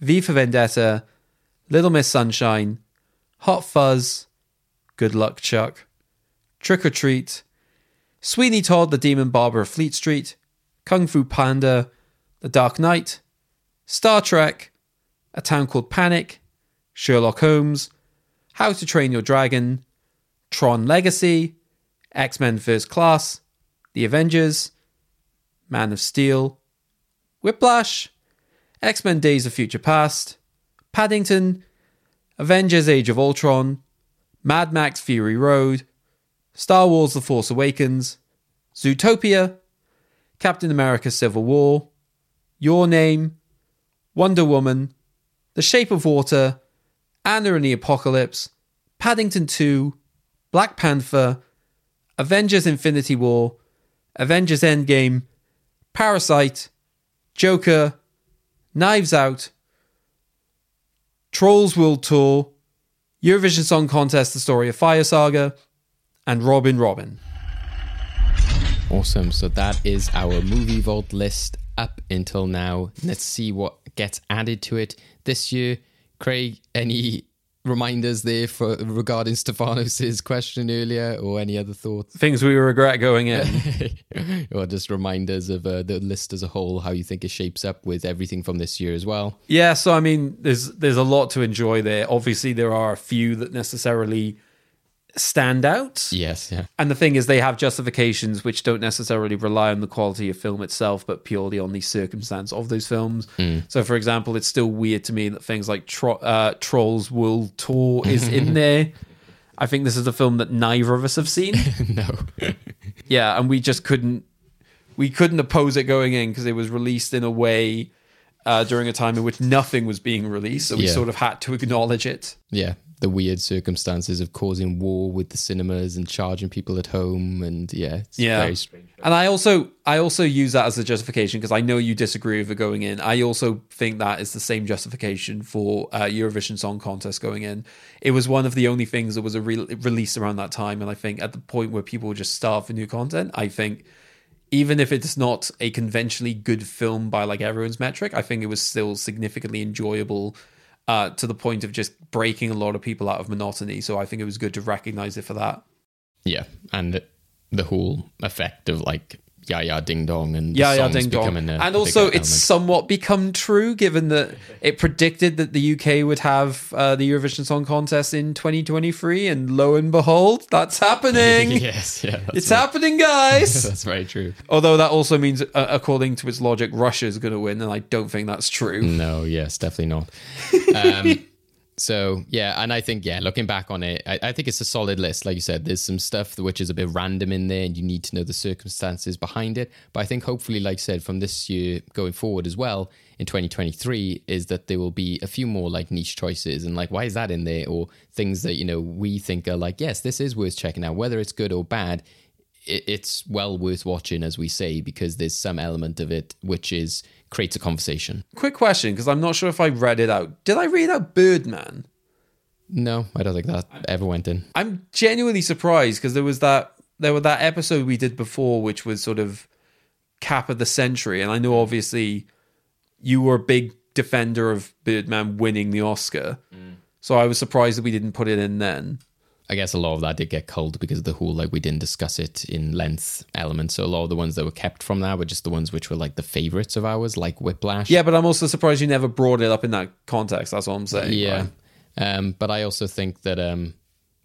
V for Vendetta, Little Miss Sunshine, Hot Fuzz, Good Luck Chuck, Trick or Treat, Sweeney Todd, The Demon Barber of Fleet Street, Kung Fu Panda, The Dark Knight, Star Trek, A Town Called Panic, Sherlock Holmes, How to Train Your Dragon, Tron Legacy, X-Men First Class, The Avengers, Man of Steel, Whiplash, X-Men Days of Future Past, Paddington, Avengers Age of Ultron, Mad Max Fury Road, Star Wars The Force Awakens, Zootopia, Captain America Civil War, Your Name, Wonder Woman, The Shape of Water, Anna and the Apocalypse, Paddington 2, Black Panther, Avengers Infinity War, Avengers Endgame, Parasite, Joker, Knives Out, Trolls World Tour, Eurovision Song Contest, The Story of Fire Saga, and Robin Robin. Awesome. So that is our Movie Vault list up until now. Let's see what gets added to it this year. Craig, any reminders there for regarding Stefanos' question earlier, or any other thoughts? Things we regret going in. Or just reminders of the list as a whole, how you think it shapes up with everything from this year as well. Yeah, so I mean, there's a lot to enjoy there. Obviously, there are a few that necessarily stand out. Yes, yeah. And the thing is, they have justifications which don't necessarily rely on the quality of film itself, but purely on the circumstance of those films. So, for example, it's still weird to me that things like Trolls World Tour is in there. I think this is a film that neither of us have seen. No. Yeah, and we just couldn't oppose it going in because it was released in a way during a time in which nothing was being released, so we sort of had to acknowledge it. Yeah. The weird circumstances of causing war with the cinemas and charging people at home, and it's very strange. And I also use that as a justification because I know you disagree with it going in. I also think that is the same justification for Eurovision Song Contest going in. It was one of the only things that was a release around that time, and I think at the point where people were just starved for new content, I think even if it's not a conventionally good film by like everyone's metric, I think it was still significantly enjoyable. To the point of just breaking a lot of people out of monotony. So I think it was good to recognize it for that. Yeah, and the whole effect of like Yaya Ding Dong and Yaya Ding Dong. And also it's somewhat become true given that it predicted that the UK would have the Eurovision Song Contest in 2023, and lo and behold, that's happening. Yes, yeah. It's happening, guys. That's very true. Although that also means, according to its logic, Russia is going to win, and I don't think that's true. No, yes, definitely not. So, yeah, and I think, looking back on it, I think it's a solid list. Like you said, there's some stuff which is a bit random in there and you need to know the circumstances behind it. But I think hopefully, like I said, from this year going forward as well, in 2023, is that there will be a few more like niche choices and like, why is that in there? Or things that, you know, we think are like, yes, this is worth checking out, whether it's good or bad. It's well worth watching, as we say, because there's some element of it which is creates a conversation. Quick question, because I'm not sure if I read it out. Did I read out Birdman? No, I don't think that ever went in. I'm genuinely surprised because there was that episode we did before, which was sort of cap of the century, and I know obviously you were a big defender of Birdman winning the Oscar, so I was surprised that we didn't put it in then. I guess a lot of that did get culled because of the whole, like, we didn't discuss it in length element. So a lot of the ones that were kept from that were just the ones which were, like, the favourites of ours, like Whiplash. Yeah, but I'm also surprised you never brought it up in that context. That's what I'm saying. Yeah. Right? But I also think that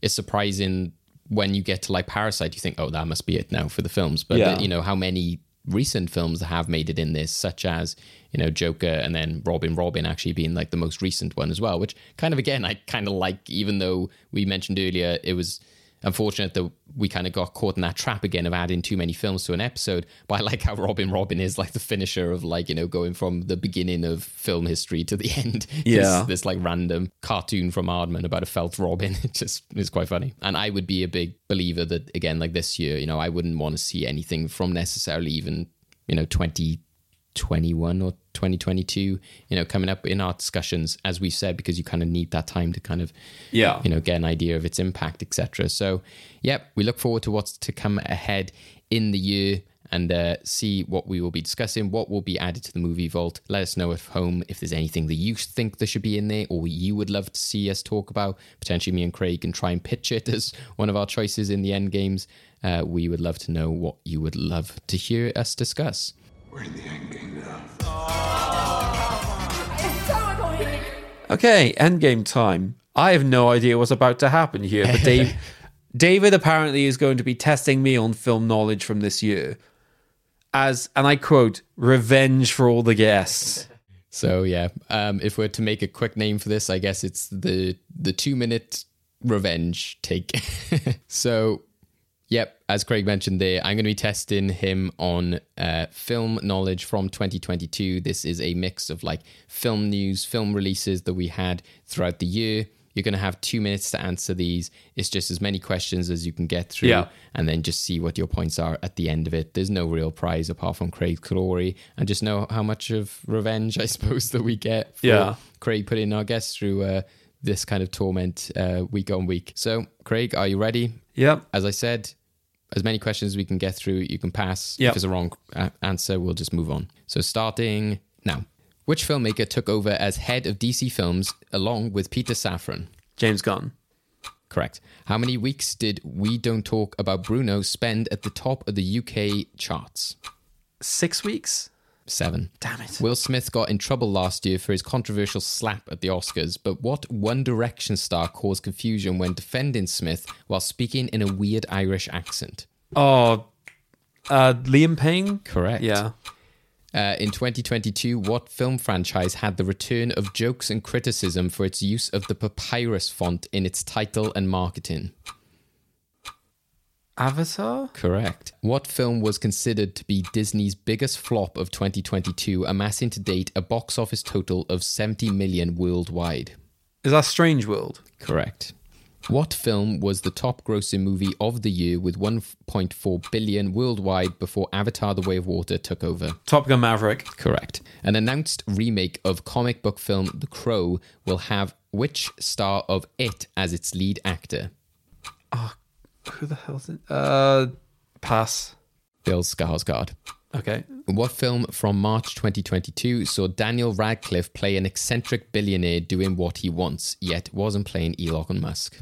it's surprising when you get to, like, Parasite, you think, oh, that must be it now for the films. But, you know, how many recent films that have made it in this, such as, you know, Joker, and then Robin actually being like the most recent one as well, which kind of, again, I kind of like, even though we mentioned earlier it was unfortunate that we kind of got caught in that trap again of adding too many films to an episode. But I like how Robin is like the finisher of, like, you know, going from the beginning of film history to the end. Yeah. This like random cartoon from Aardman about a felt Robin. It just is quite funny. And I would be a big believer that, again, like this year, you know, I wouldn't want to see anything from necessarily even, you know, 2021 or 2022, you know, coming up in our discussions, as we said, because you kind of need that time to kind of, you know, get an idea of its impact, etc. So, we look forward to what's to come ahead in the year. and see what we will be discussing, what will be added to the movie vault. Let us know at home if there's anything that you think there should be in there or you would love to see us talk about. Potentially me and Craig can try and pitch it as one of our choices in the end games. We would love to know what you would love to hear us discuss. We're in the end game now. Okay, end game time. I have no idea what's about to happen here, but David apparently is going to be testing me on film knowledge from this year. As, and I quote, revenge for all the guests. So yeah, if we're to make a quick name for this, I guess it's the 2-minute revenge take. So, yep, as Craig mentioned there, I'm going to be testing him on film knowledge from 2022. This is a mix of like film news, film releases that we had throughout the year. You're going to have 2 minutes to answer these. It's just as many questions as you can get through, and then just see what your points are at the end of it. There's no real prize apart from Craig's glory, and just know how much of revenge, I suppose, that we get for Craig putting our guests through this kind of torment week on week. So, Craig, are you ready? Yep. As I said, as many questions as we can get through, you can pass. If it's a wrong answer, we'll just move on. So, starting now. Which filmmaker took over as head of DC Films along with Peter Safran? James Gunn. Correct. How many weeks did We Don't Talk About Bruno spend at the top of the UK charts? 6 weeks? 7. Damn it. Will Smith got in trouble last year for his controversial slap at the Oscars, but what One Direction star caused confusion when defending Smith while speaking in a weird Irish accent? Oh, Liam Payne? Correct. Yeah. In 2022, what film franchise had the return of jokes and criticism for its use of the papyrus font in its title and marketing? Avatar? Correct. What film was considered to be Disney's biggest flop of 2022, amassing to date a box office total of 70 million worldwide? Is that Strange World? Correct. What film was the top grossing movie of the year with 1.4 billion worldwide before Avatar The Way of Water took over? Top Gun Maverick. Correct. An announced remake of comic book film The Crow will have which star of It as its lead actor? Oh, who the hell's it? Pass. Bill Skarsgård. Okay. What film from March 2022 saw Daniel Radcliffe play an eccentric billionaire doing what he wants, yet wasn't playing Elon Musk?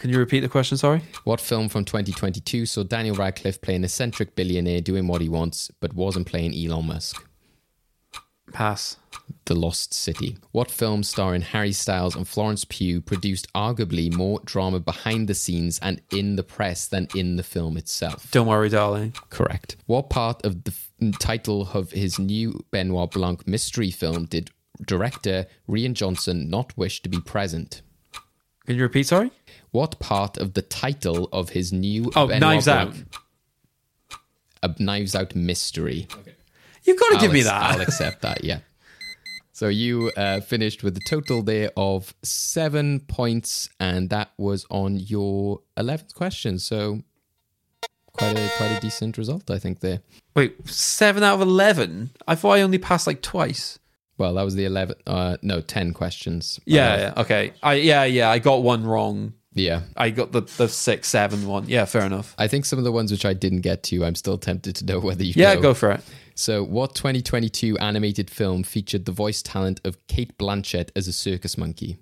Can you repeat the question, sorry? What film from 2022 saw Daniel Radcliffe play an eccentric billionaire doing what he wants, but wasn't playing Elon Musk? Pass. The Lost City. What film starring Harry Styles and Florence Pugh produced arguably more drama behind the scenes and in the press than in the film itself? Don't Worry, Darling. Correct. What part of the title of his new Benoit Blanc mystery film did director Rian Johnson not wish to be present? Can you repeat, sorry? What part of the title of his new Benoit Blanc... A Knives Out mystery. Okay. You've got to give me that. I'll accept that, yeah. So you finished with a total there of 7 points, and that was on your 11th question. So quite a decent result, I think, there. Wait, 7 out of 11? I thought I only passed like twice. Well, that was the 10 questions. Yeah, okay. I got one wrong. Yeah. I got the 6, 7 one. Yeah, fair enough. I think some of the ones which I didn't get to, I'm still tempted to know whether you know. Yeah, go for it. So what 2022 animated film featured the voice talent of Kate Blanchett as a circus monkey?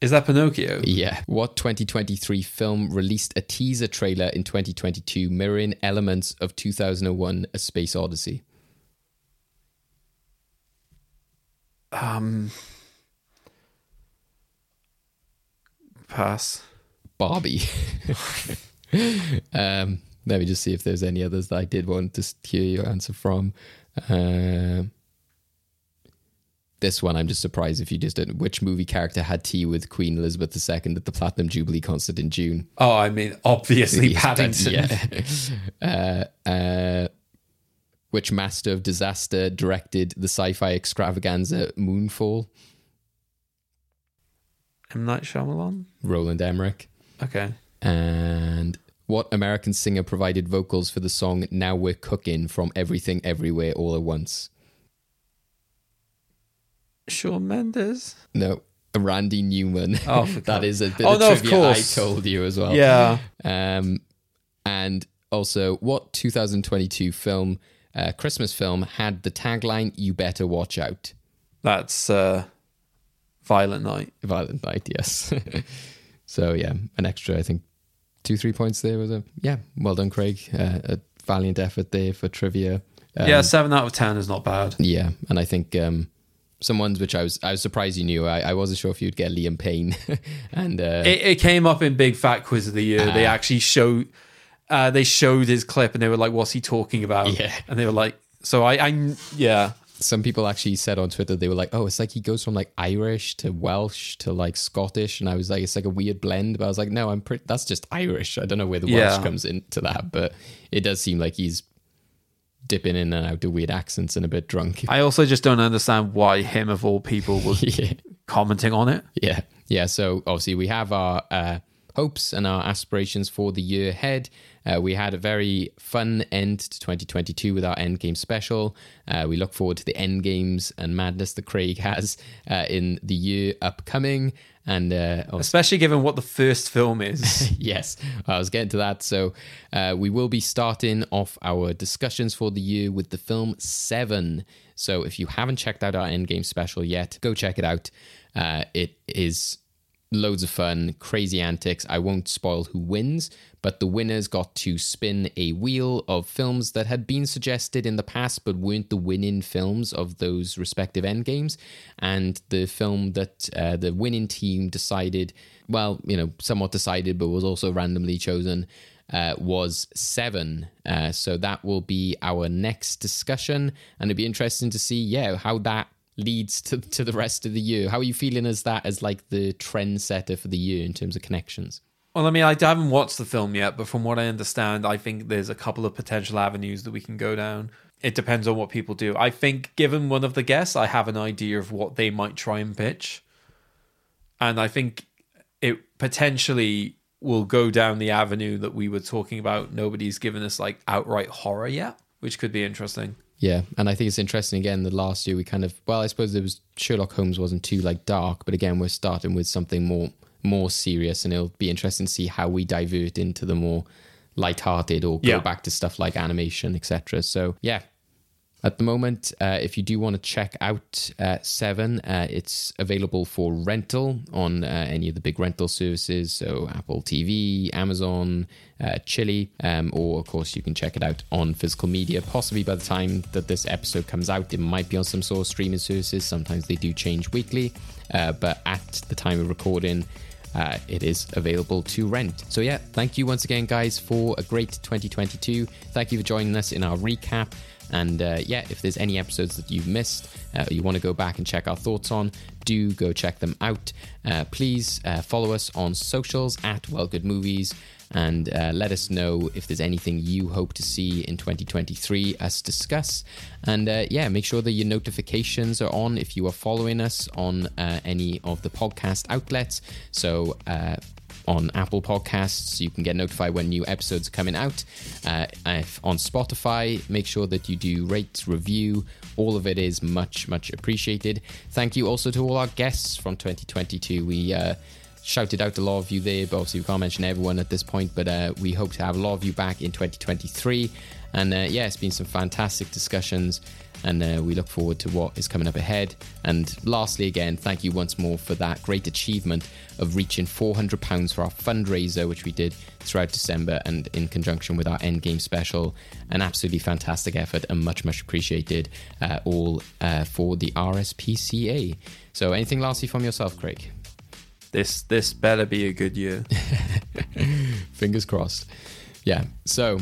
Is that Pinocchio? Yeah. What 2023 film released a teaser trailer in 2022 mirroring elements of 2001 A Space Odyssey? Pass. Barbie. Let me just see if there's any others that I did want to hear your answer from. This one, I'm just surprised if you just didn't. Which movie character had tea with Queen Elizabeth II at the Platinum Jubilee concert in June? Oh, I mean, obviously Paddington. Yeah. Which master of disaster directed the sci-fi extravaganza Moonfall? M. Night Shyamalan? Roland Emmerich. Okay. And what American singer provided vocals for the song Now We're Cooking from Everything Everywhere All at Once? Shawn Mendes? No. Randy Newman. Oh, that is a bit of trivia I told you as well. Yeah. And Also, what 2022 film, Christmas film, had the tagline, "You better watch out"? That's Violent Night. Violent Night, yes. So, yeah, an extra, I think, 2-3 points there. Yeah, well done, Craig. A valiant effort there for trivia. Yeah, 7 out of 10 is not bad. Yeah, and I think some ones which I was surprised you knew. I wasn't sure if you'd get Liam Payne. And it came up in Big Fat Quiz of the Year. They actually showed his clip and they were like, what's he talking about? Yeah. And they were like, so I. Some people actually said on Twitter, they were like, oh, it's like he goes from like Irish to Welsh to like Scottish. And I was like, it's like a weird blend. But I was like, no, that's just Irish. I don't know where the Welsh comes into that. But it does seem like he's dipping in and out of weird accents and a bit drunk. I also just don't understand why him of all people was commenting on it. Yeah. Yeah. So obviously we have our hopes and our aspirations for the year ahead. We had a very fun end to 2022 with our Endgame special. We look forward to the Endgames and madness that Craig has in the year upcoming. And especially given what the first film is. Yes, I was getting to that. So we will be starting off our discussions for the year with the film Seven. So if you haven't checked out our Endgame special yet, go check it out. It is loads of fun, crazy antics. I won't spoil who wins, but the winners got to spin a wheel of films that had been suggested in the past but weren't the winning films of those respective endgames. And the film that the winning team decided, well, you know, somewhat decided, but was also randomly chosen, was Seven. So that will be our next discussion. And it'd be interesting to see, how that leads to the rest of the year. How are you feeling as like the trendsetter for the year in terms of connections? Well, I mean, I haven't watched the film yet, but from what I understand, I think there's a couple of potential avenues that we can go down. It depends on what people do. I think given one of the guests, I have an idea of what they might try and pitch. And I think it potentially will go down the avenue that we were talking about. Nobody's given us like outright horror yet, which could be interesting. Yeah, and I think it's interesting, again, that last year we kind of... Well, I suppose there was Sherlock Holmes wasn't too, like, dark, but again, we're starting with something more serious, and it'll be interesting to see how we divert into the more lighthearted or go back to stuff like animation, etc. So, yeah, at the moment, if you do want to check out Seven, it's available for rental on any of the big rental services, so Apple TV, Amazon... Chile, or of course you can check it out on physical media. Possibly by the time that this episode comes out, it might be on some sort of streaming services. Sometimes they do change weekly, but at the time of recording, it is available to rent. So yeah, thank you once again, guys, for a great 2022. Thank you for joining us in our recap. And if there's any episodes that you've missed, you want to go back and check our thoughts on, do go check them out. Please follow us on socials at Well Good Movies. And let us know if there's anything you hope to see in 2023 us discuss. And make sure that your notifications are on if you are following us on any of the podcast outlets. So on Apple Podcasts, you can get notified when new episodes are coming out. If on Spotify, make sure that you do rate, review. All of it is much, much appreciated. Thank you also to all our guests from 2022. We shouted out a lot of you there, but obviously we can't mention everyone at this point, but we hope to have a lot of you back in 2023. And it's been some fantastic discussions, and we look forward to what is coming up ahead. And lastly, again, thank you once more for that great achievement of reaching £400 for our fundraiser, which we did throughout December and in conjunction with our Endgame special. An absolutely fantastic effort and much, much appreciated all for the RSPCA. So anything lastly from yourself, Craig? This better be a good year. Fingers crossed. Yeah. So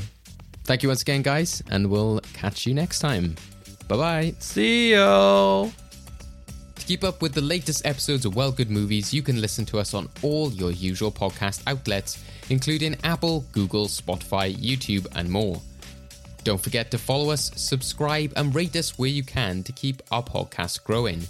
thank you once again, guys, and we'll catch you next time. Bye-bye. See you. To keep up with the latest episodes of Well Good Movies, you can listen to us on all your usual podcast outlets, including Apple, Google, Spotify, YouTube, and more. Don't forget to follow us, subscribe, and rate us where you can to keep our podcast growing.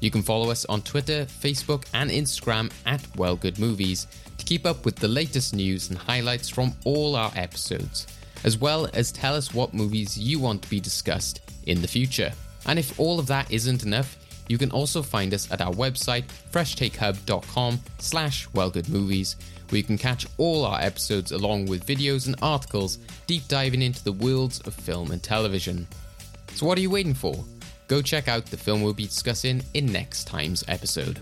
You can follow us on Twitter, Facebook, and Instagram at Well Good Movies to keep up with the latest news and highlights from all our episodes, as well as tell us what movies you want to be discussed in the future. And if all of that isn't enough, You can also find us at our website, freshtakehub.com/wellgoodmovies, where you can catch all our episodes along with videos and articles deep diving into the worlds of film and television. So what are you waiting for? Go check out the film we'll be discussing in next time's episode.